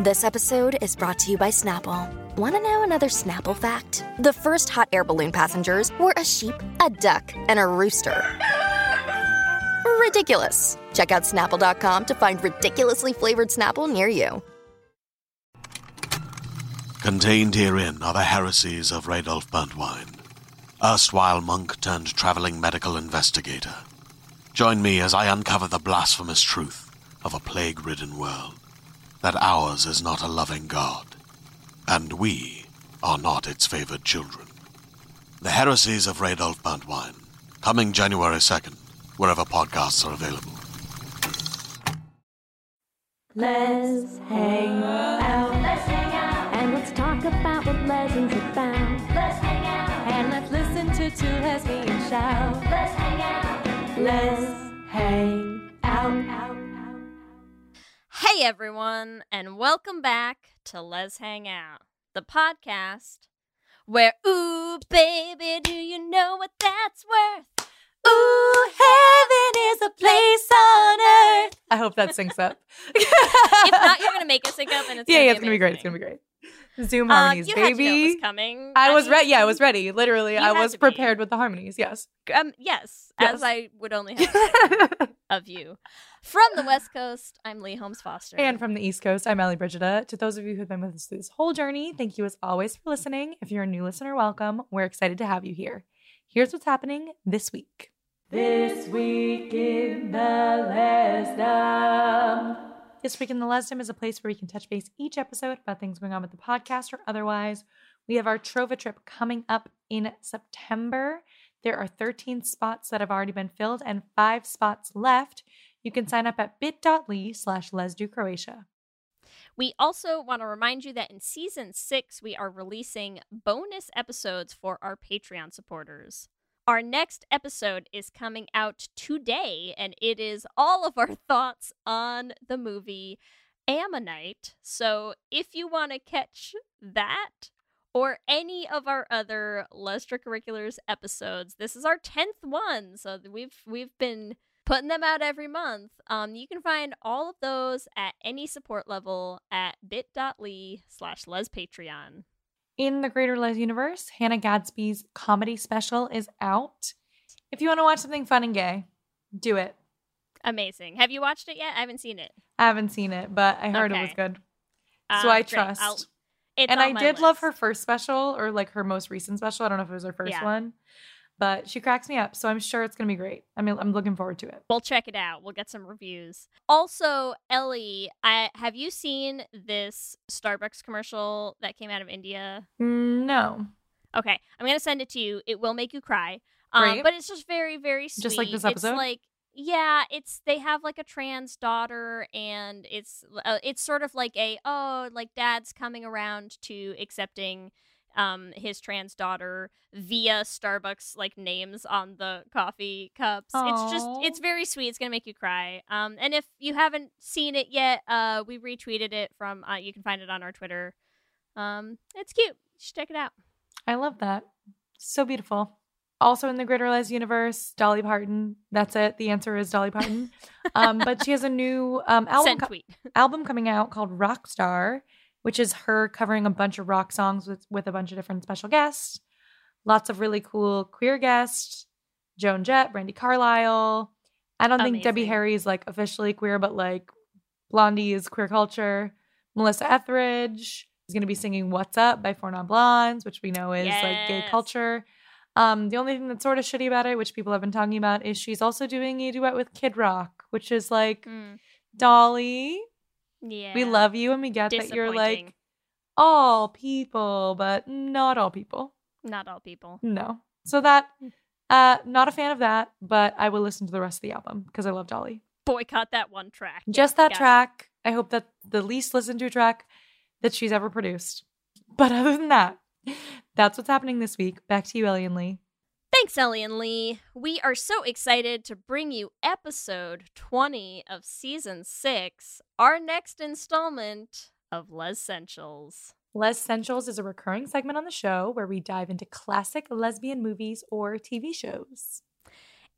This episode is brought to you by Snapple. Want to know another Snapple fact? The first hot air balloon passengers were a sheep, a duck, and a rooster. Ridiculous. Check out Snapple.com to find ridiculously flavored Snapple near you. Contained herein are the heresies of Radolf Burntwine, erstwhile monk turned traveling medical investigator. Join me as I uncover the blasphemous truth of a plague-ridden world, that ours is not a loving God, and we are not its favored children. The heresies of Radolf Bantwine, coming January 2nd, wherever podcasts are available. Let's hang out. Let's hang out. And let's talk about what Lezin's about. Let's hang out. And let's listen to two lesbians shout. Let's hang out. Let's hang out. Hey everyone, and welcome back to Let's Hang Out, the podcast where, ooh, baby, do you know what that's worth? Ooh, heaven is a place on earth. I hope that syncs up. If not, you're going to make it sync up, and it's going to be great. It's going to be great. Zoom harmonies, you baby. You had to know it was coming. I was ready. Yeah, I was ready. Literally, I was prepared with the harmonies, yes. Yes, as I would only have of you. From the West Coast, I'm Leigh Holmes Foster. And from the East Coast, I'm Ellie Brigida. To those of you who've been with us through this whole journey, thank you as always for listening. If you're a new listener, welcome. We're excited to have you here. Here's what's happening this week. This Week in the Lesdom. This Week in the Lesdom is a place where we can touch base each episode about things going on with the podcast or otherwise. We have our Trova trip coming up in September. There are 13 spots that have already been filled and 5 spots left. You can sign up at bit.ly/lesdocroatia. We also want to remind you that in Season 6, we are releasing bonus episodes for our Patreon supporters. Our next episode is coming out today, and it is all of our thoughts on the movie Ammonite. So if you want to catch that or any of our other Lesdocurriculars episodes, this is our 10th one, so we've been putting them out every month. You can find all of those at any support level at bit.ly/lespatreon. In the Greater Les universe, Hannah Gadsby's comedy special is out. If you want to watch something fun and gay, do it. Amazing. Have you watched it yet? I haven't seen it. I haven't seen it, but I heard it was good. So I trust. And I did love her first special, or like her most recent special. I don't know if it was her first one. But she cracks me up, so I'm sure it's going to be great. I mean, I'm looking forward to it. We'll check it out. We'll get some reviews. Also, Ellie, have you seen this Starbucks commercial that came out of India? No. Okay. I'm going to send it to you. It will make you cry. Right. But it's just very, very sweet. Just like this episode? It's like, yeah, they have like a trans daughter, and it's sort of like dad's coming around to accepting his trans daughter via Starbucks, like, names on the coffee cups. Aww. It's very sweet. It's gonna make you cry. And if you haven't seen it yet, we retweeted it from you can find it on our Twitter. It's cute. You should check it out. I love that. So beautiful. Also in the Greater Les universe, Dolly Parton. That's it. The answer is Dolly Parton. But she has a new album coming out called Rockstar, which is her covering a bunch of rock songs with a bunch of different special guests. Lots of really cool queer guests. Joan Jett, Brandi Carlile. I don't think Debbie Harry is like officially queer, but like Blondie is queer culture. Melissa Etheridge is going to be singing What's Up by Four Non Blondes, which we know is like gay culture. The only thing that's sort of shitty about it, which people have been talking about, is she's also doing a duet with Kid Rock, which is like Dolly. Yeah. We love you, and we get that you're like all people, but not all people. Not all people. No. So that, not a fan of that, but I will listen to the rest of the album because I love Dolly. Boycott that one track. Just that track. I hope that the least listened to track that she's ever produced. But other than that, that's what's happening this week. Back to you, Ellie and Leigh. Thanks, Ellie and Leigh. We are so excited to bring you episode 20 of Season 6, our next installment of Lez-ssentials. Lez-ssentials is a recurring segment on the show where we dive into classic lesbian movies or TV shows.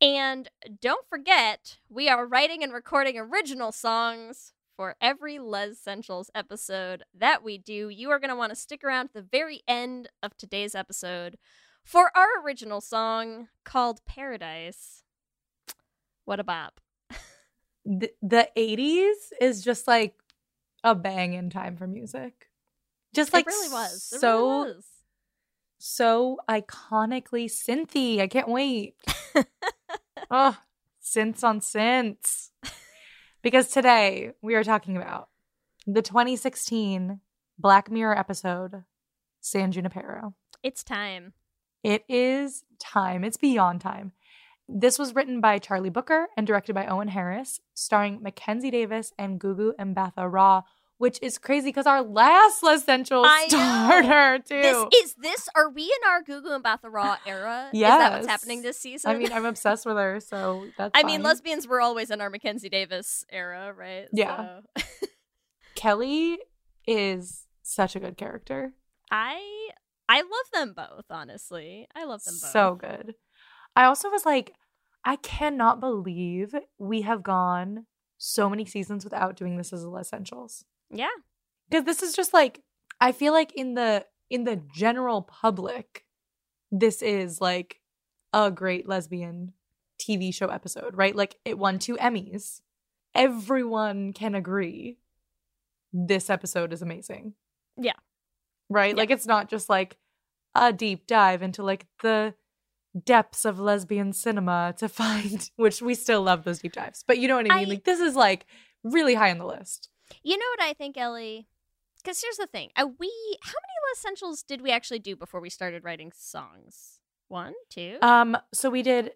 And don't forget, we are writing and recording original songs for every Lez-ssentials episode that we do. You are going to want to stick around to the very end of today's episode for our original song called Paradise. What a bop. The 80s is just like a bang in time for music. Just like it really was. So iconically synthy. I can't wait. Oh, synths on synths. Because today we are talking about the 2016 Black Mirror episode, San Junipero. It's time. It is time. It's beyond time. This was written by Charlie Booker and directed by Owen Harris, starring Mackenzie Davis and Gugu Mbatha-Raw, which is crazy because our last Lez-ssentials starred her, too. Are we in our Gugu Mbatha-Raw era? Yes. Is that what's happening this season? I mean, I'm obsessed with her, so that's I mean, lesbians were always in our Mackenzie Davis era, right? Yeah. So. Kelly is such a good character. I love them both, honestly. I love them both. So good. I also was like, I cannot believe we have gone so many seasons without doing this as a Lez-ssentials. Yeah. Because this is just like, I feel like in the general public, this is like a great lesbian TV show episode, right? Like it won 2 Emmys. Everyone can agree this episode is amazing. Yeah. Right? Yeah. Like it's not just like a deep dive into like the depths of lesbian cinema to find, which we still love those deep dives. But you know what I mean? Like this is like really high on the list. You know what I think, Ellie? Because here's the thing. How many Lez-ssentials did we actually do before we started writing songs? 1, 2? So we did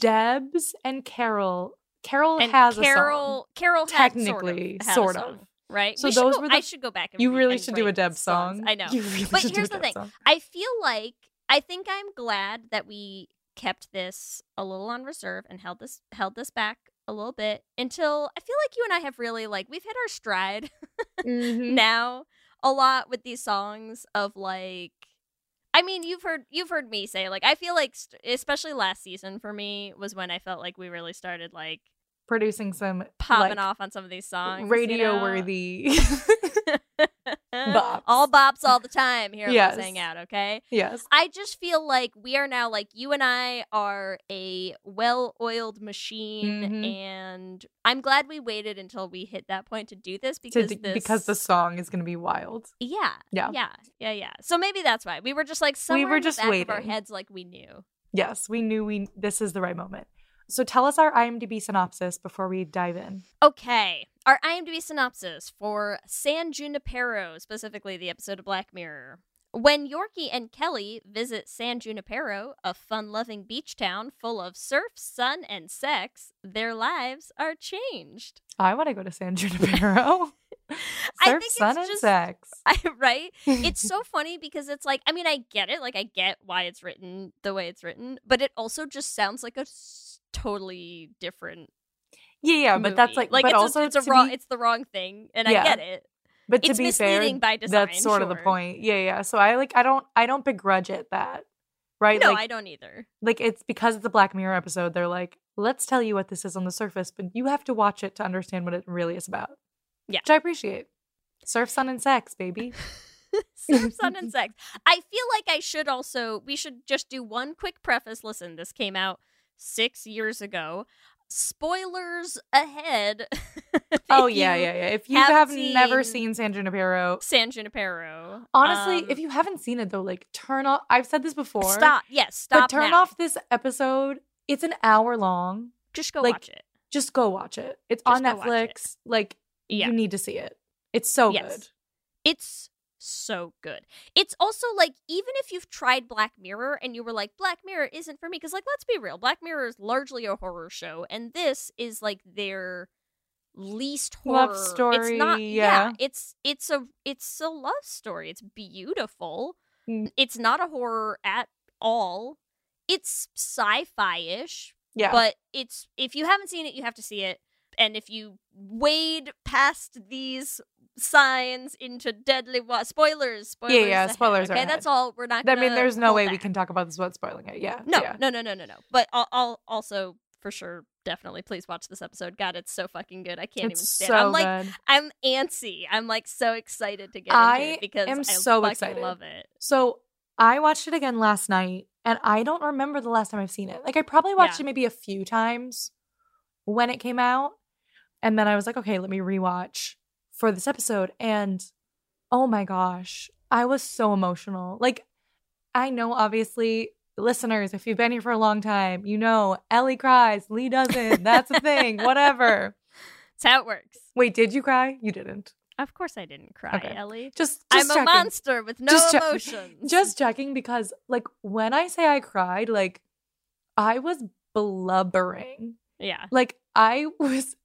Debs and Carol. Carol has a song. Carol technically, sort of. Right? So those were I should go back and You really should do a Debs song. I know. But here's the thing. I think I'm glad that we kept this a little on reserve and held this back a little bit until I feel like you and I have really we've hit our stride mm-hmm. now a lot with these songs of like, I mean, you've heard me say like, I feel like especially last season for me was when I felt like we really started like producing some popping off on some of these songs, radio worthy. Bops. All bops all the time here. Yes. Let's Hang Out, okay? Yes. I just feel like we are now like you and I are a well-oiled machine mm-hmm. and I'm glad we waited until we hit that point to do this because the song is going to be wild. Yeah. Yeah. Yeah. Yeah. Yeah. So maybe that's why. We were just like somewhere we were just in the back of our heads like we knew. Yes, we knew this is the right moment. So tell us our IMDb synopsis before we dive in. Okay. Our IMDb synopsis for San Junipero, specifically the episode of Black Mirror. When Yorkie and Kelly visit San Junipero, a fun-loving beach town full of surf, sun, and sex, their lives are changed. I want to go to San Junipero. Surf, sun, and sex. Right? It's so funny because it's like, I mean, I get it. Like, I get why it's written the way it's written. But it also just sounds like a totally different movie. But that's like, like, but it's the wrong thing, and I get it. But to be fair, by design, that's sort of the point. Yeah. So I don't begrudge it that, right? No, I don't either. Like it's because it's a Black Mirror episode. They're like, let's tell you what this is on the surface, but you have to watch it to understand what it really is about. Yeah, which I appreciate. Surf, sun, and sex, baby. Surf, sun, and sex. I feel like we should just do one quick preface. Listen, this came out 6 years ago. Spoilers ahead. Oh, yeah. If you have never seen San Junipero. Honestly, if you haven't seen it, though, like, turn off. I've said this before. Stop. Yes, stop But turn now. Off this episode. It's an hour long. Just go watch it. Just go watch it. It's just on Netflix. Like, you need to see it. It's so good. It's so good. It's also like, even if you've tried Black Mirror and you were like, Black Mirror isn't for me, because like, let's be real, Black Mirror is largely a horror show, and this is like their least horror love story. It's not, it's a love story. It's beautiful. It's not a horror at all. It's sci-fi-ish. Yeah, but it's, if you haven't seen it, you have to see it. And if you wade past these signs into deadly spoilers. Yeah, spoilers. Okay, that's all. We're not. I mean, there's no way we can talk about this without spoiling it. Yeah. No. But also for sure definitely please watch this episode. God, it's so fucking good. I can't even stand it. I'm like, I'm antsy. I'm like so excited to get into it because I so fucking excited. Love it. So I watched it again last night and I don't remember the last time I've seen it. Like I probably watched it maybe a few times when it came out. And then I was like, okay, let me rewatch for this episode. And oh my gosh, I was so emotional. Like I know obviously listeners, if you've been here for a long time, you know Ellie cries, Leigh doesn't. That's a thing. Whatever. It's how it works. Wait, did you cry? You didn't. Of course I didn't cry, okay. Ellie. Just I'm checking. A monster with no emotions. Just checking because like when I say I cried, like I was blubbering. Yeah. Like I was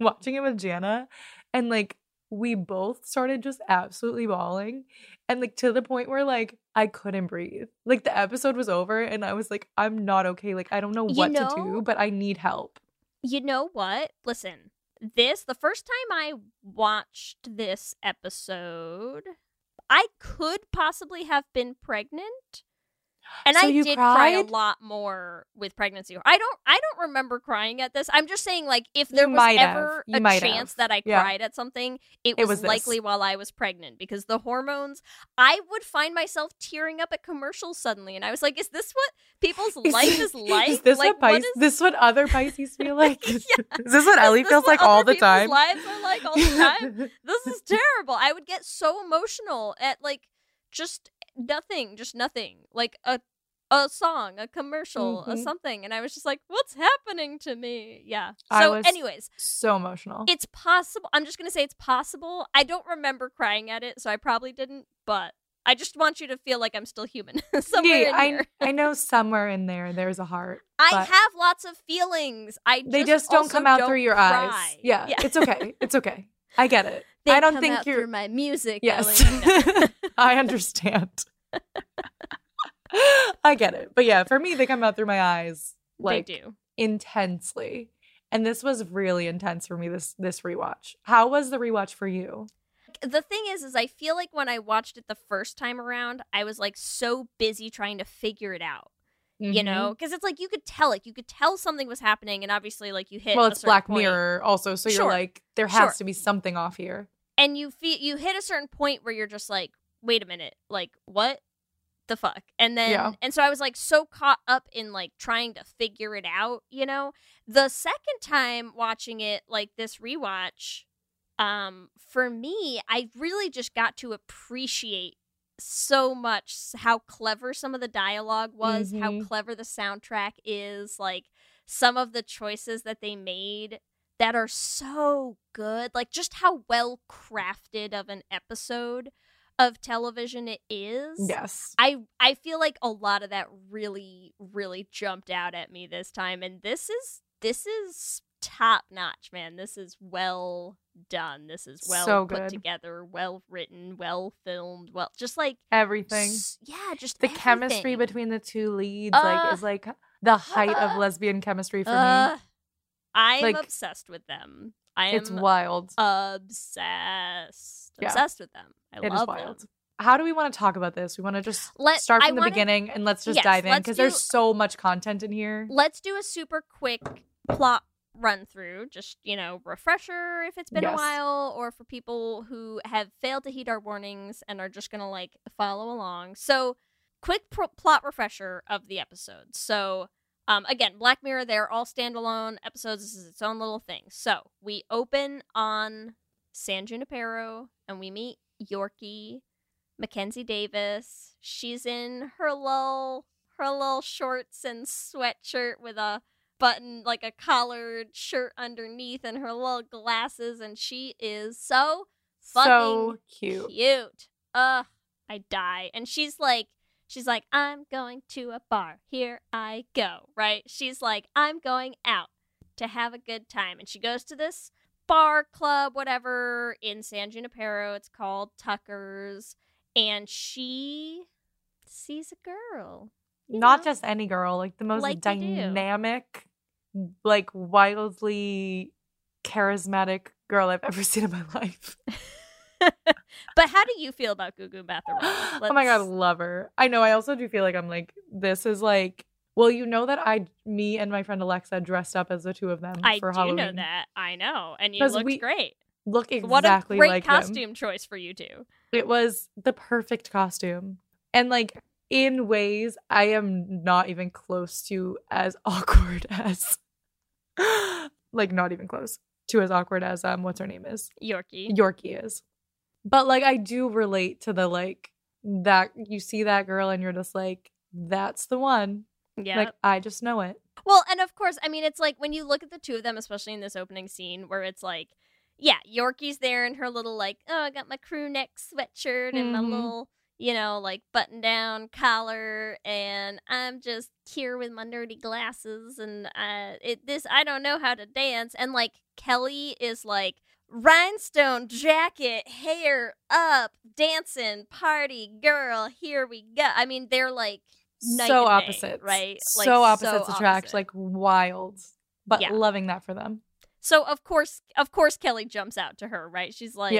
watching it with Jana and like we both started just absolutely bawling and like to the point where like I couldn't breathe. Like the episode was over and I was like, I'm not okay. Like I don't know what to do, but I need help. You know what? Listen, the first time I watched this episode, I could possibly have been pregnant. And so I did cry a lot more with pregnancy. I don't remember crying at this. I'm just saying, like, if there was ever a chance that I cried at something, it was likely while I was pregnant because the hormones. I would find myself tearing up at commercials suddenly, and I was like, "Is this what people's life is like? Is this like, this what other Pisces feel like? Is this what Ellie feels like all the time? Lives are like all the time. This is terrible. I would get so emotional at like just." Nothing. Like a song, a commercial, a something. And I was just like, what's happening to me? Yeah. So anyways. So emotional. It's possible. I'm just going to say it's possible. I don't remember crying at it, so I probably didn't. But I just want you to feel like I'm still human. somewhere in here. I know somewhere in there, there's a heart. I have lots of feelings. They just don't come out through your eyes. Yeah. It's okay. It's okay. I get it. They I don't come think out you're through my music. Yes. I understand. I get it. But yeah, for me, they come out through my eyes like they do. Intensely. And this was really intense for me, this rewatch. How was the rewatch for you? The thing is I feel like when I watched it the first time around, I was like so busy trying to figure it out. Mm-hmm. You know, because it's like you could tell something was happening. And obviously like you hit. Well, it's Black Mirror also. So you're like, there has to be something off here. And you hit a certain point where you're just like, wait a minute, like what the fuck? And then and so I was like so caught up in like trying to figure it out, you know. The second time watching it, like this rewatch, for me, I really just got to appreciate so much how clever some of the dialogue was, how clever the soundtrack is, like some of the choices that they made that are so good, like just how well crafted of an episode of television it is. Yes. I feel like a lot of that really, really jumped out at me this time. And this is top notch, man. This is well done. This is well put together, well written, well filmed, well just like everything. Just the everything. Chemistry between the two leads like is like the height of lesbian chemistry for me. I'm like, obsessed with them. It's wild. Obsessed with them. I love wild. Them. How do we want to talk about this? We want to just start from the beginning and let's just dive in because there's so much content in here. Let's do a super quick plot run through, just, you know, refresher if it's been a while or for people who have failed to heed our warnings and are just going to like follow along. So quick plot refresher of the episode. So again, Black Mirror, they're all standalone episodes. This is its own little thing. So we open on San Junipero and we meet Yorkie, Mackenzie Davis. She's in her little shorts and sweatshirt with a button, like a collared shirt underneath and her little glasses. And she is so fucking cute. I die. And she's like, I'm going to a bar. Here I go. Right? She's like, I'm going out to have a good time. And she goes to this bar, club, whatever, in San Junipero. It's called Tucker's. And she sees a girl. Not just any girl. Like the most dynamic, like wildly charismatic girl I've ever seen in my life. But how do you feel about Gugu Mbatha-Raw? Oh my god, love her. I know. I also do feel like I'm like, this is like Well, you know that me and my friend Alexa dressed up as the two of them for Halloween. I do know that. I know. And you looked great. Look exactly like him. What a great costume choice for you two. It was the perfect costume. And like in ways I am not even close to as awkward as like not even close to as awkward as what's her name is? Yorkie is. But like I do relate to the like that you see that girl and you're just like, that's the one. Yeah. Like, I just know it. Well, and of course, I mean, it's like when you look at the two of them, especially in this opening scene where it's like, yeah, Yorkie's there in her little like, oh, I got my crew neck sweatshirt and my little, you know, like button down collar. And I'm just here with my nerdy glasses. And I don't know how to dance. And like Kelly is like rhinestone jacket, hair up, dancing, party girl. Here we go. I mean, they're like. So opposites, right? Like, so opposites attract, like wild, but loving that for them. So of course, Kelly jumps out to her, right? She's like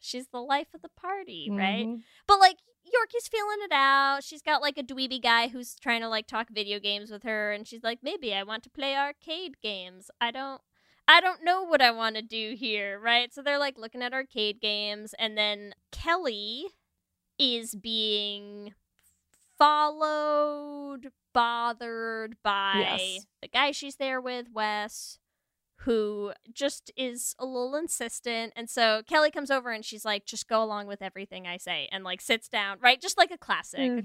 she's the life of the party, right? But like Yorkie's feeling it out. She's got like a dweeby guy who's trying to like talk video games with her, and she's like, maybe I want to play arcade games. I don't know what I want to do here, right? So they're like looking at arcade games, and then Kelly is being followed, bothered by the guy she's there with, Wes, who just is a little insistent. And so Kelly comes over and she's like, just go along with everything I say, and like sits down, right? Just like a classic meet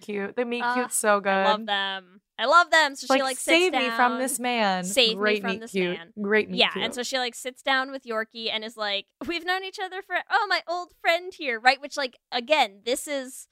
cute. The meet cute's so good. I love them. So like, she like sits down. Save me from this man. Great meet cute. And so she like sits down with Yorkie and is like, we've known each other for, oh, my old friend here, right? Which like, again, this is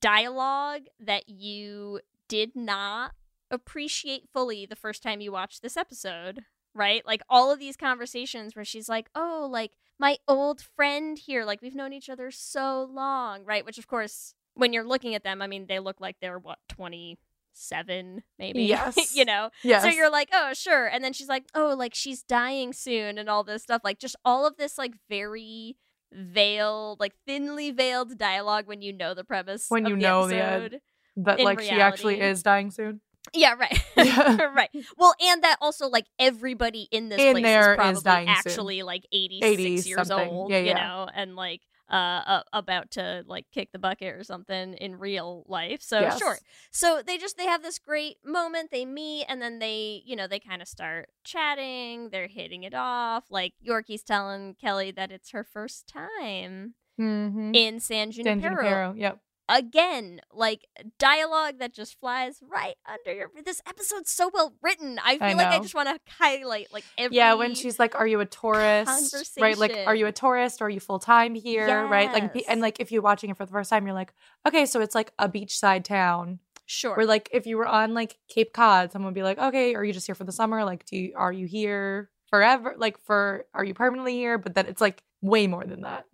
dialogue that you did not appreciate fully the first time you watched this episode, right? Like all of these conversations where she's like, oh, like my old friend here, like we've known each other so long, right? Which of course, when you're looking at them, I mean, they look like they're what, 27 maybe? Yes. You know? Yes. So you're like, oh, sure. And then she's like, oh, like she's dying soon and all this stuff. Like just all of this like very veiled, like thinly veiled dialogue when you know the premise. When you know the episode. But like reality. She actually is dying soon. Yeah, right. Yeah. Right. Well, and that also, like, everybody in this place is probably actually, like, 86 years old, you know, and, like, about to, like, kick the bucket or something in real life. So, sure. So they have this great moment. They meet, and then they, you know, they kind of start chatting. They're hitting it off. Like, Yorkie's telling Kelly that it's her first time in San Junipero. Yep. Again, like dialogue that just flies right under your. This episode's so well written. I feel like I just want to highlight like every. Yeah, when she's like, "Are you a tourist?" Right, like, "Are you a tourist? Or are you full time here?" Yes. Right, like, and like if you're watching it for the first time, you're like, "Okay, so it's like a beachside town." Sure. Where like if you were on like Cape Cod, someone would be like, "Okay, are you just here for the summer? Like, are you here forever? Like, are you permanently here?" But then it's like. Way more than that.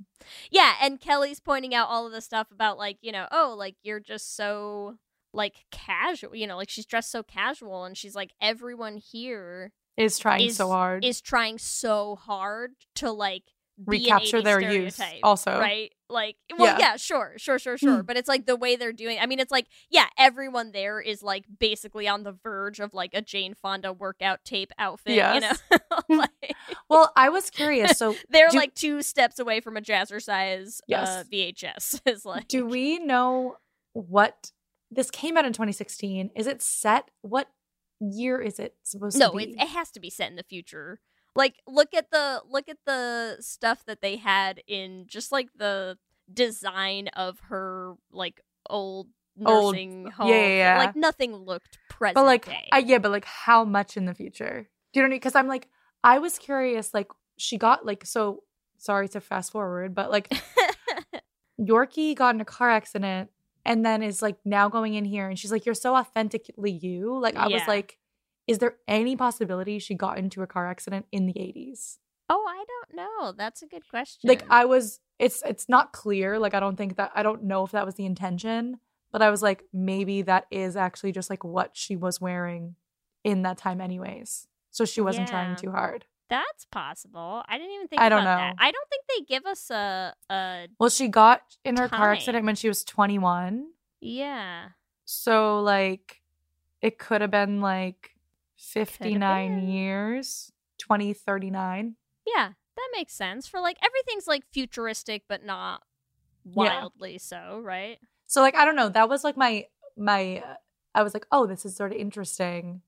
Yeah, and Kelly's pointing out all of the stuff about, like, you know, oh, like, you're just so, like, casual. You know, like, she's dressed so casual, and she's like, everyone here is trying so hard to, like, recapture their youth also. Right? Like, well, yeah, sure. But it's, like, the way they're doing. I mean, it's, like, yeah, everyone there is, like, basically on the verge of, like, a Jane Fonda workout tape outfit, you know? Like, well, I was curious. So they're like 2 steps away from a Jazzercise VHS. Is like, do we know what this came out in 2016? Is it set? What year is it supposed to be? No, it has to be set in the future. Like look at the stuff that they had in just like the design of her like old nursing home. Yeah. Like nothing looked present but like, day. But like how much in the future? Do you know what I mean? Because I'm like. I was curious, like, she got, like, so, sorry to fast forward, but, like, Yorkie got in a car accident and then is, like, now going in here. And she's like, you're so authentically you. Like, I was like, is there any possibility she got into a car accident in the 80s? Oh, I don't know. That's a good question. Like, it's not clear. Like, I don't know if that was the intention. But I was like, maybe that is actually just, like, what she was wearing in that time anyways. So she wasn't trying too hard. That's possible. I didn't even think about that. I don't think they give us a Well, she got in her car accident when she was 21. Yeah. So, like, it could have been, like, 59 years, 2039. Yeah, that makes sense. For, like, everything's, like, futuristic but not wildly so, right? So, like, I don't know. That was, like, my I was like, oh, this is sort of interesting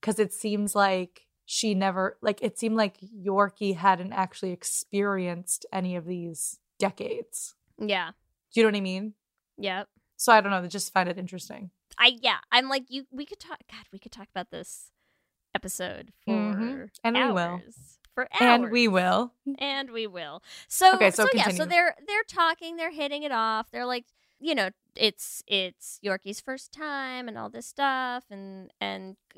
because it seems like she never, like, it seemed like Yorkie hadn't actually experienced any of these decades. Yeah. Do you know what I mean? Yep. So I don't know. They just find it interesting. I'm like, we could talk. God, we could talk about this episode for and hours. We will. So okay, so continue. So they're talking. They're hitting it off. They're like, you know, it's Yorkie's first time and all this stuff, and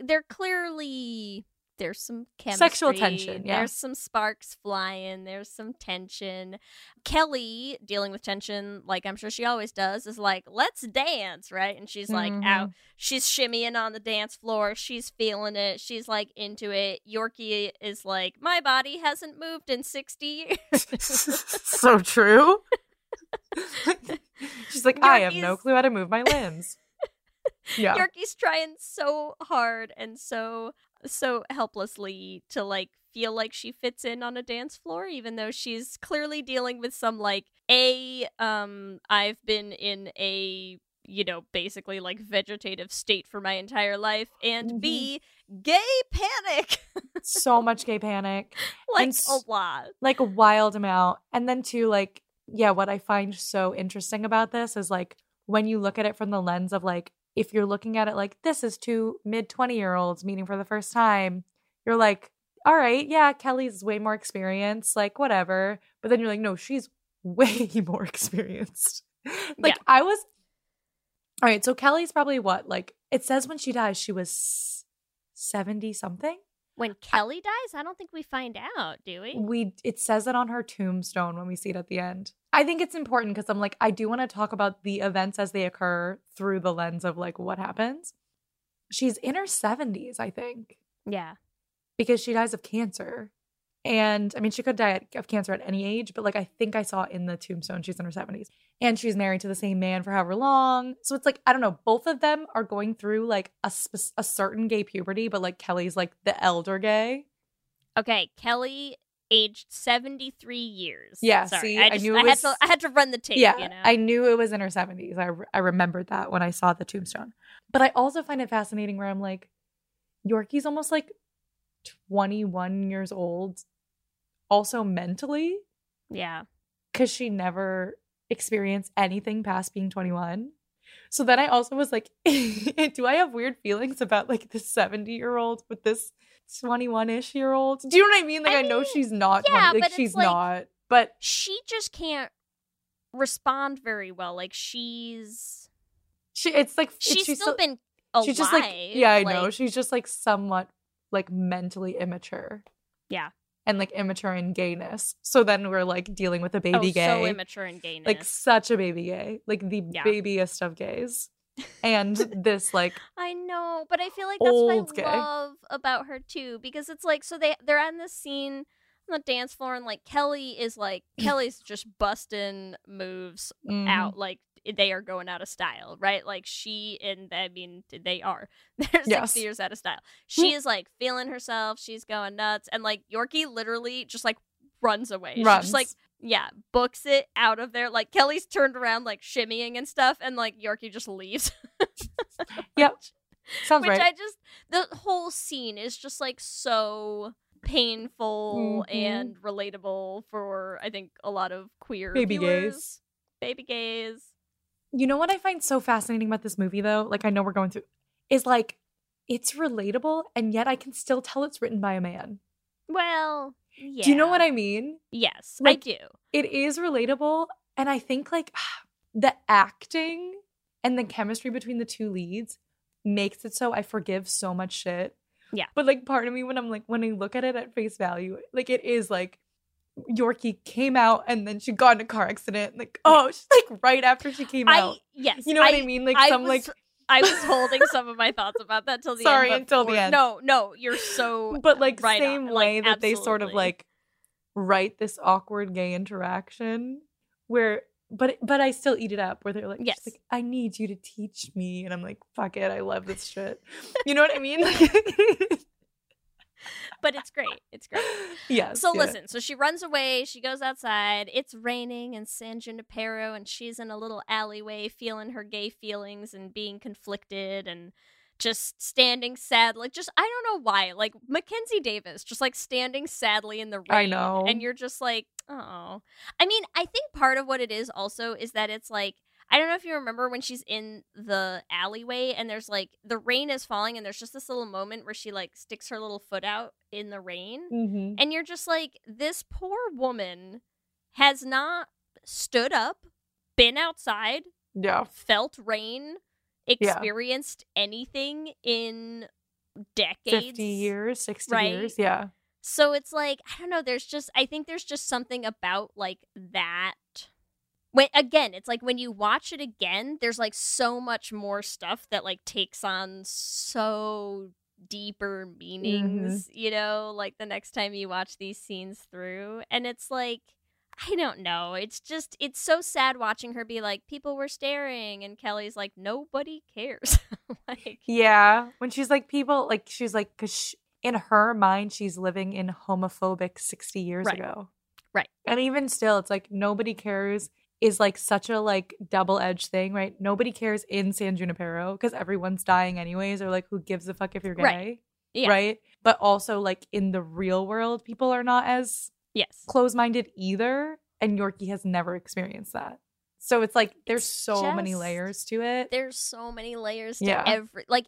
they're clearly there's some chemistry, sexual tension. Yeah. There's some sparks flying. There's some tension. Kelly, dealing with tension, like I'm sure she always does, is like, let's dance, right? And she's like out. She's shimmying on the dance floor. She's feeling it. She's like into it. Yorkie is like, my body hasn't moved in 60 years. So true. She's like, I have no clue how to move my limbs. Yeah. Yorkie's trying so hard and so helplessly to, like, feel like she fits in on a dance floor, even though she's clearly dealing with some, like, I've been in a, you know, basically, like, vegetative state for my entire life, and B, gay panic. So much gay panic. Like, and a lot. Like, a wild amount. And then, too, like, yeah, what I find so interesting about this is, like, when you look at it from the lens of, like, if you're looking at it like this is two mid-20-year-olds meeting for the first time, you're like, all right, yeah, Kelly's way more experienced, like, whatever. But then you're like, no, she's way more experienced. Like, yeah. I was – all right, so Kelly's probably what? Like, it says when she dies she was 70-something? When Kelly dies? I don't think we find out, do we? It says it on her tombstone when we see it at the end. I think it's important because I'm like, I do want to talk about the events as they occur through the lens of, like, what happens. She's in her 70s, I think. Yeah. Because she dies of cancer. And, I mean, she could die of cancer at any age, but, like, I think I saw in the tombstone she's in her 70s. And she's married to the same man for however long. So it's like, I don't know, both of them are going through, like, a certain gay puberty, but, like, Kelly's, like, the elder gay. Okay, Kelly aged 73 years. Yeah, sorry. See, I had to run the tape, yeah, you know? I knew it was in her 70s. I remembered that when I saw the tombstone. But I also find it fascinating where I'm like, Yorkie's almost, like, 21 years old, also mentally. Yeah. Because she never experienced anything past being 21. So then I also was like, do I have weird feelings about, like, this 70-year-old with this 21-ish year old? Do you know what I mean? Like, I mean, I know she's not. Yeah, but she's like, not. But she just can't respond very well. Like, she's still been alive. She's just like, yeah, I know. She's just, like, somewhat, like, mentally immature. Yeah. And, like, immature in gayness. So then we're, like, dealing with a baby gay. So immature in gayness. Like, such a baby gay. Like, the babiest of gays. And this, like, I know, but I feel like that's what I love about her too, because it's like, so they're on this scene on the dance floor, and, like, Kelly's just busting moves out, like, they are going out of style, right? Like, they're 6 years out of style. She is, like, feeling herself, she's going nuts, and, like, Yorkie literally just, like, runs away. She's just, like, yeah, books it out of there. Like, Kelly's turned around, like, shimmying and stuff, and, like, Yorkie just leaves. Yep. Sounds right. Which the whole scene is just, like, so painful and relatable for, I think, a lot of queer viewers. Baby gays. You know what I find so fascinating about this movie, though? Like, I know we're going through, is, like, it's relatable, and yet I can still tell it's written by a man. Well, yeah. Do you know what I mean? Yes, like, I do. It is relatable, and I think, like, the acting and the chemistry between the two leads makes it so I forgive so much shit. Yeah. But, like, part of me, when I'm like, when I look at it at face value, like, it is like Yorkie came out and then she got in a car accident. Like, oh, she's like right after she came out. Yes. You know what I mean? Like, I was holding some of my thoughts about that till the end. Sorry, until the end. No, you're so. But, like, right same on. Way like, that absolutely. They sort of, like, write this awkward gay interaction where But I still eat it up where they're like, yes, like, I need you to teach me. And I'm like, fuck it. I love this shit. You know what I mean? But it's great. It's great. Yeah. So listen, so she runs away. She goes outside. It's raining in San Junipero. And she's in a little alleyway feeling her gay feelings and being conflicted and just standing sad. Like, just, I don't know why. Like, Mackenzie Davis just, like, standing sadly in the rain. I know. And you're just like, oh. I mean, I think part of what it is also is that it's like, I don't know if you remember when she's in the alleyway and there's like the rain is falling and there's just this little moment where she like sticks her little foot out in the rain. Mm-hmm. And you're just like, this poor woman has not stood up, been outside, felt rain, experienced anything in decades. 50 years, 60 years. Yeah. So it's like, I don't know. There's just, I think there's just something about like that. When, again, it's like when you watch it again, there's like so much more stuff that like takes on so deeper meanings, you know, like the next time you watch these scenes through. And it's like, I don't know. It's just, it's so sad watching her be like, people were staring. And Kelly's like, nobody cares. Like, yeah. When she's like, people, like, she's like, because in her mind, she's living in homophobic 60 years ago. Right. And even still, it's like, nobody cares. Is like such a like double-edged thing, right? Nobody cares in San Junipero because everyone's dying anyways, or like who gives a fuck if you're gay, right? But also like in the real world, people are not as close-minded either, and Yorkie has never experienced that. So it's like there's many layers to it. There's so many layers to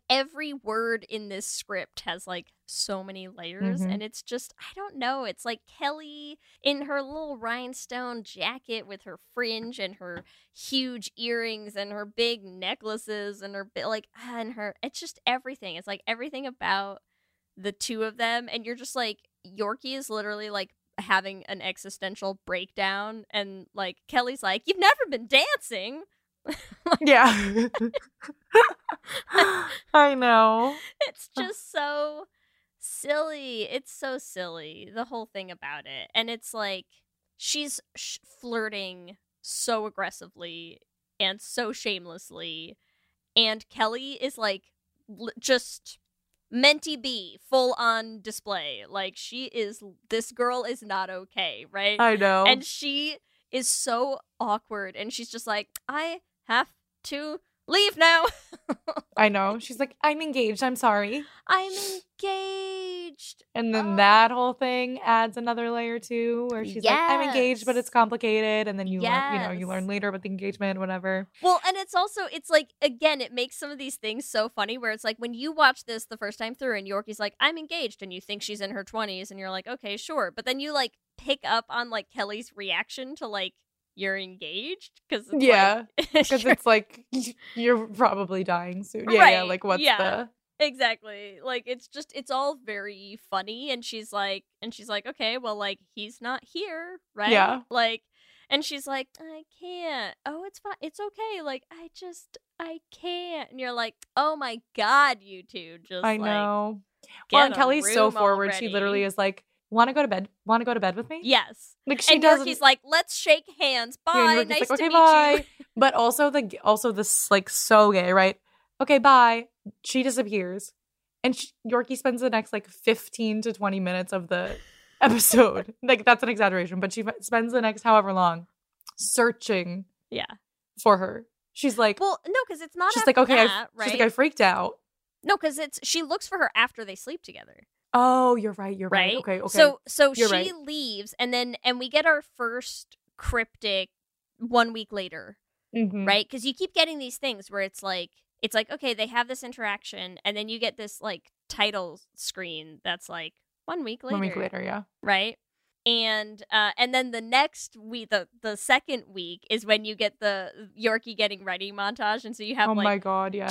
every word in this script has like so many layers, and it's just, I don't know, it's like Kelly in her little rhinestone jacket with her fringe and her huge earrings and her big necklaces and her it's just everything. It's like everything about the two of them, and you're just like, Yorkie is literally like having an existential breakdown, and like Kelly's like, you've never been dancing. Like, yeah. I know. It's just so silly. It's so silly, the whole thing about it. And it's like she's flirting so aggressively and so shamelessly, and Kelly is like just Menti B, full on display. Like, this girl is not okay, right? I know. And she is so awkward, and she's just like, I have to leave now. I know. She's like, I'm engaged. I'm sorry. I'm engaged. And then that whole thing adds another layer too, where she's like, I'm engaged, but it's complicated. And then you learn, you learn later about the engagement, whatever. Well, and it's also, it's like, again, it makes some of these things so funny where it's like when you watch this the first time through and Yorkie's like, I'm engaged, and you think she's in her 20s and you're like, okay, sure. But then you like pick up on like Kelly's reaction to like, you're engaged, because it's like you're probably dying soon, like what's the exactly, like it's just, it's all very funny. And she's like okay, well, like he's not here, right? Like, and she's like, I can't. Oh, it's fine, it's okay, like I can't. And you're like, oh my god, you two just, I know. Well, and Kelly's so forward already. She literally is like, want to go to bed with me? Yes. Like, she doesn't. He's like, let's shake hands, bye, nice like, okay, to meet bye. You But also this like, so gay, right? Okay, bye. She disappears, and Yorkie spends the next like 15 to 20 minutes of the episode like, that's an exaggeration, but she spends the next however long searching for her. She's like, well, no, because it's not, she's like, okay, that, right? She's like, I freaked out. No, because she looks for her after they sleep together. Oh, you're right. Okay. So you're she right. leaves, and we get our first cryptic 1 week later, right? Because you keep getting these things where it's like, okay, they have this interaction, and then you get this like title screen that's like 1 week later. 1 week later, yeah. Right? And then the next week, the second week is when you get the Yorkie getting ready montage, and so you have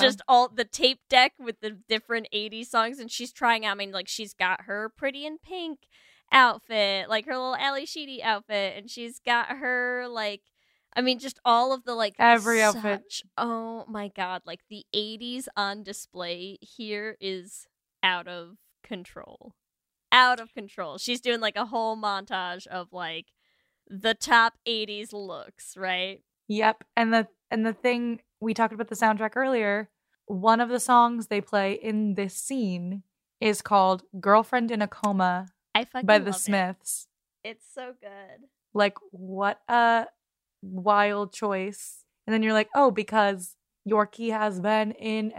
just all the tape deck with the different 80s songs, and she's trying out. I mean, like, she's got her Pretty in Pink outfit, like her little Ally Sheedy outfit, and she's got her like, I mean, just all of the like every outfit. Oh my god, like the 80s on display here is out of control. Out of control. She's doing like a whole montage of like the top 80s looks, right? Yep. And the thing, we talked about the soundtrack earlier. One of the songs they play in this scene is called Girlfriend in a Coma by the Smiths. It's so good. Like, what a wild choice. And then you're like, oh, because Yorkie has been in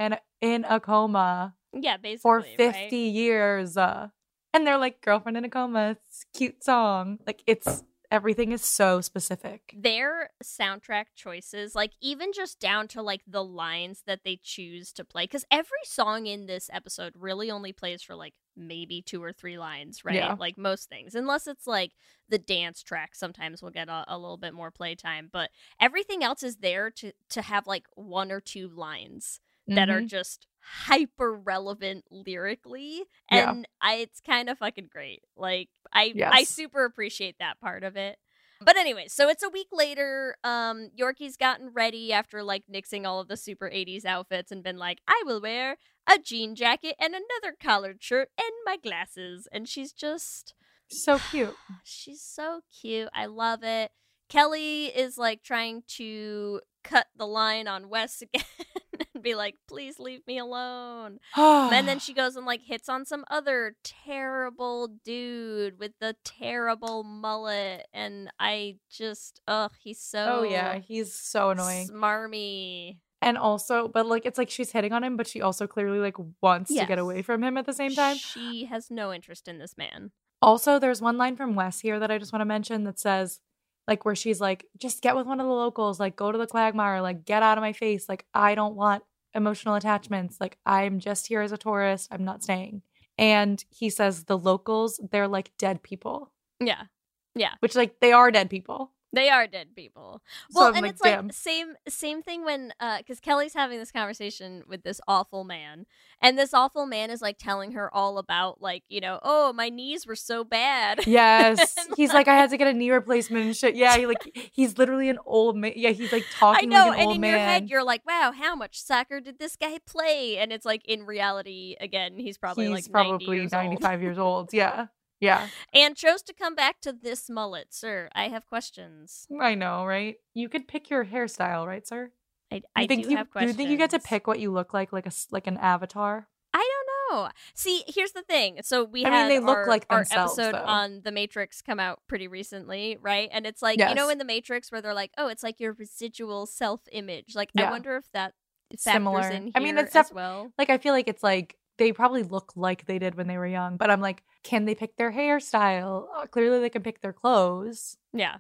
a coma. Yeah, basically. For 50 years. And they're like, Girlfriend in a Coma. It's a cute song. Like, it's... Everything is so specific. Their soundtrack choices, like even just down to like the lines that they choose to play, because every song in this episode really only plays for like maybe 2 or 3 lines, right? Yeah. Like most things, unless it's like the dance track, sometimes we'll get a little bit more playtime, but everything else is there to have like 1 or 2 lines that are just hyper relevant lyrically, and it's kind of fucking great. Like I super appreciate that part of it. But anyway, so it's a week later. Yorkie's gotten ready after like nixing all of the super 80s outfits and been like, I will wear a jean jacket and another collared shirt and my glasses. And she's just so cute. She's so cute. I love it. Kelly is like trying to cut the line on Wes again. Be like, please leave me alone. And then she goes and like hits on some other terrible dude with the terrible mullet, and I just he's so he's so annoying, smarmy, and also but like it's like she's hitting on him, but she also clearly like wants to get away from him at the same time. She has no interest in this man. Also, there's one line from Wes here that I just want to mention that says, like, where she's like, just get with one of the locals, like go to the Quagmire, like get out of my face, like I don't want emotional attachments, like I'm just here as a tourist, I'm not staying. And he says the locals, they're like dead people. Yeah Which, like, they are dead people. Well, so, and like, it's damn. Like same thing when because Kelly's having this conversation with this awful man, and this awful man is like telling her all about, like, you know, oh, my knees were so bad. Yes. He's like, I had to get a knee replacement and shit. Yeah, he's literally an old man. Yeah, he's like talking like an old man. I know, and in your head you're like, wow, how much soccer did this guy play? And it's like, in reality, again, he's probably 90 years 95 old. Years old. Yeah. Yeah. And chose to come back to this mullet. Sir, I have questions. I know, right? You could pick your hairstyle, right, sir? I have questions. Do you think you get to pick what you look like an avatar? I don't know. See, here's the thing. So our episode on The Matrix come out pretty recently, right? And it's like, you know, in The Matrix where they're like, oh, it's like your residual self-image. Like, I wonder if that factors in here as well. Like, I feel like it's like, they probably look like they did when they were young, but I'm like, can they pick their hairstyle? Oh, clearly they can pick their clothes. Yeah.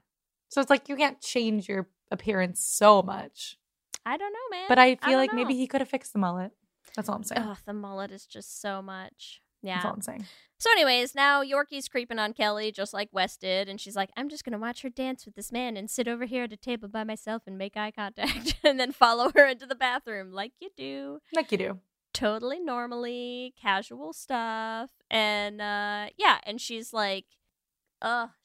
So it's like, you can't change your appearance so much. I don't know, man. But I feel like maybe he could have fixed the mullet. That's all I'm saying. Oh, the mullet is just so much. Yeah. That's all I'm saying. So anyways, now Yorkie's creeping on Kelly just like Wes did, and she's like, I'm just going to watch her dance with this man and sit over here at a table by myself and make eye contact and then follow her into the bathroom like you do. Like you do. Totally normally casual stuff. And and she's like,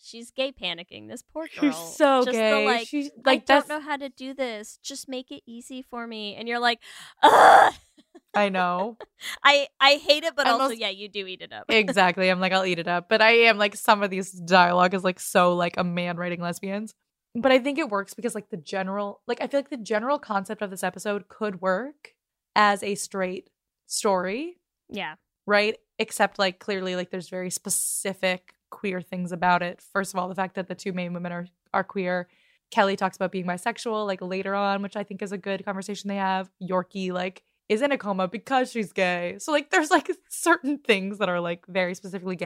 she's gay panicking, this poor girl. She's so just gay. She's like, I don't know how to do this, just make it easy for me. And you're like, ugh. I know. I hate it, but you do eat it up. Exactly. I'm like, I'll eat it up. But I am like, some of these dialogue is like so like a man writing lesbians. But I think it works because like I feel like the general concept of this episode could work as a straight story, yeah, right, except like clearly like there's very specific queer things about it. First of all, the fact that the two main women are queer. Kelly talks about being bisexual like later on, which I think is a good conversation they have. Yorkie like is in a coma because she's gay, so like there's like certain things that are like very specifically gay.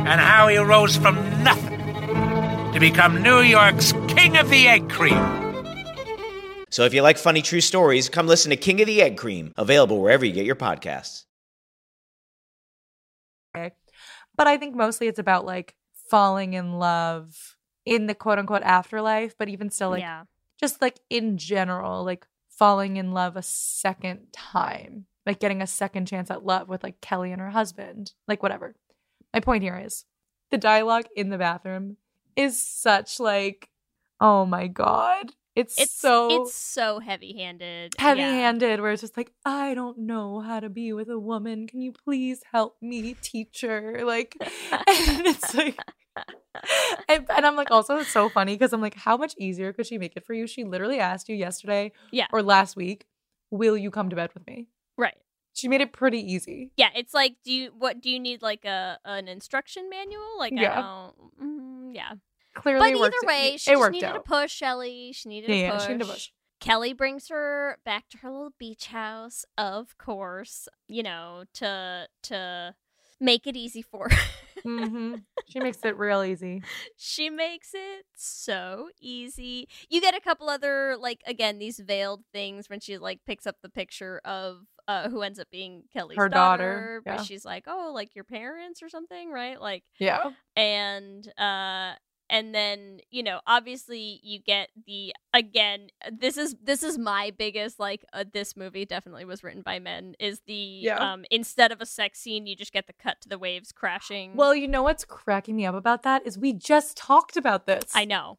And how he rose from nothing to become New York's King of the Egg Cream. So if you like funny true stories, come listen to King of the Egg Cream, available wherever you get your podcasts. But I think mostly it's about like falling in love in the quote unquote afterlife, but even still like just like in general, like falling in love a second time, like getting a second chance at love with like Kelly and her husband, like whatever. My point here is the dialogue in the bathroom is such like, oh my God. It's so heavy-handed. Heavy-handed, where it's just like, I don't know how to be with a woman. Can you please help me, teacher? Like, and it's like, and I'm like, also, it's so funny because I'm like, how much easier could she make it for you? She literally asked you yesterday or last week, will you come to bed with me? Right. She made it pretty easy. Yeah, it's like, do you need like an instruction manual? Like, I don't, Clearly, but either way, she just needed a push, Ellie. She needed a push. She needed a push. Kelly brings her back to her little beach house, of course, you know, to make it easy for her. Mm-hmm. She makes it real easy. She makes it so easy. You get a couple other, like, again, these veiled things when she, like, picks up the picture of who ends up being Kelly's daughter. But she's like, oh, like, your parents or something, right? Like, yeah. And then, you know, obviously you get the, again, this is my biggest, like, this movie definitely was written by men, is the, instead of a sex scene, you just get the cut to the waves crashing. Well, you know what's cracking me up about that is we just talked about this. I know.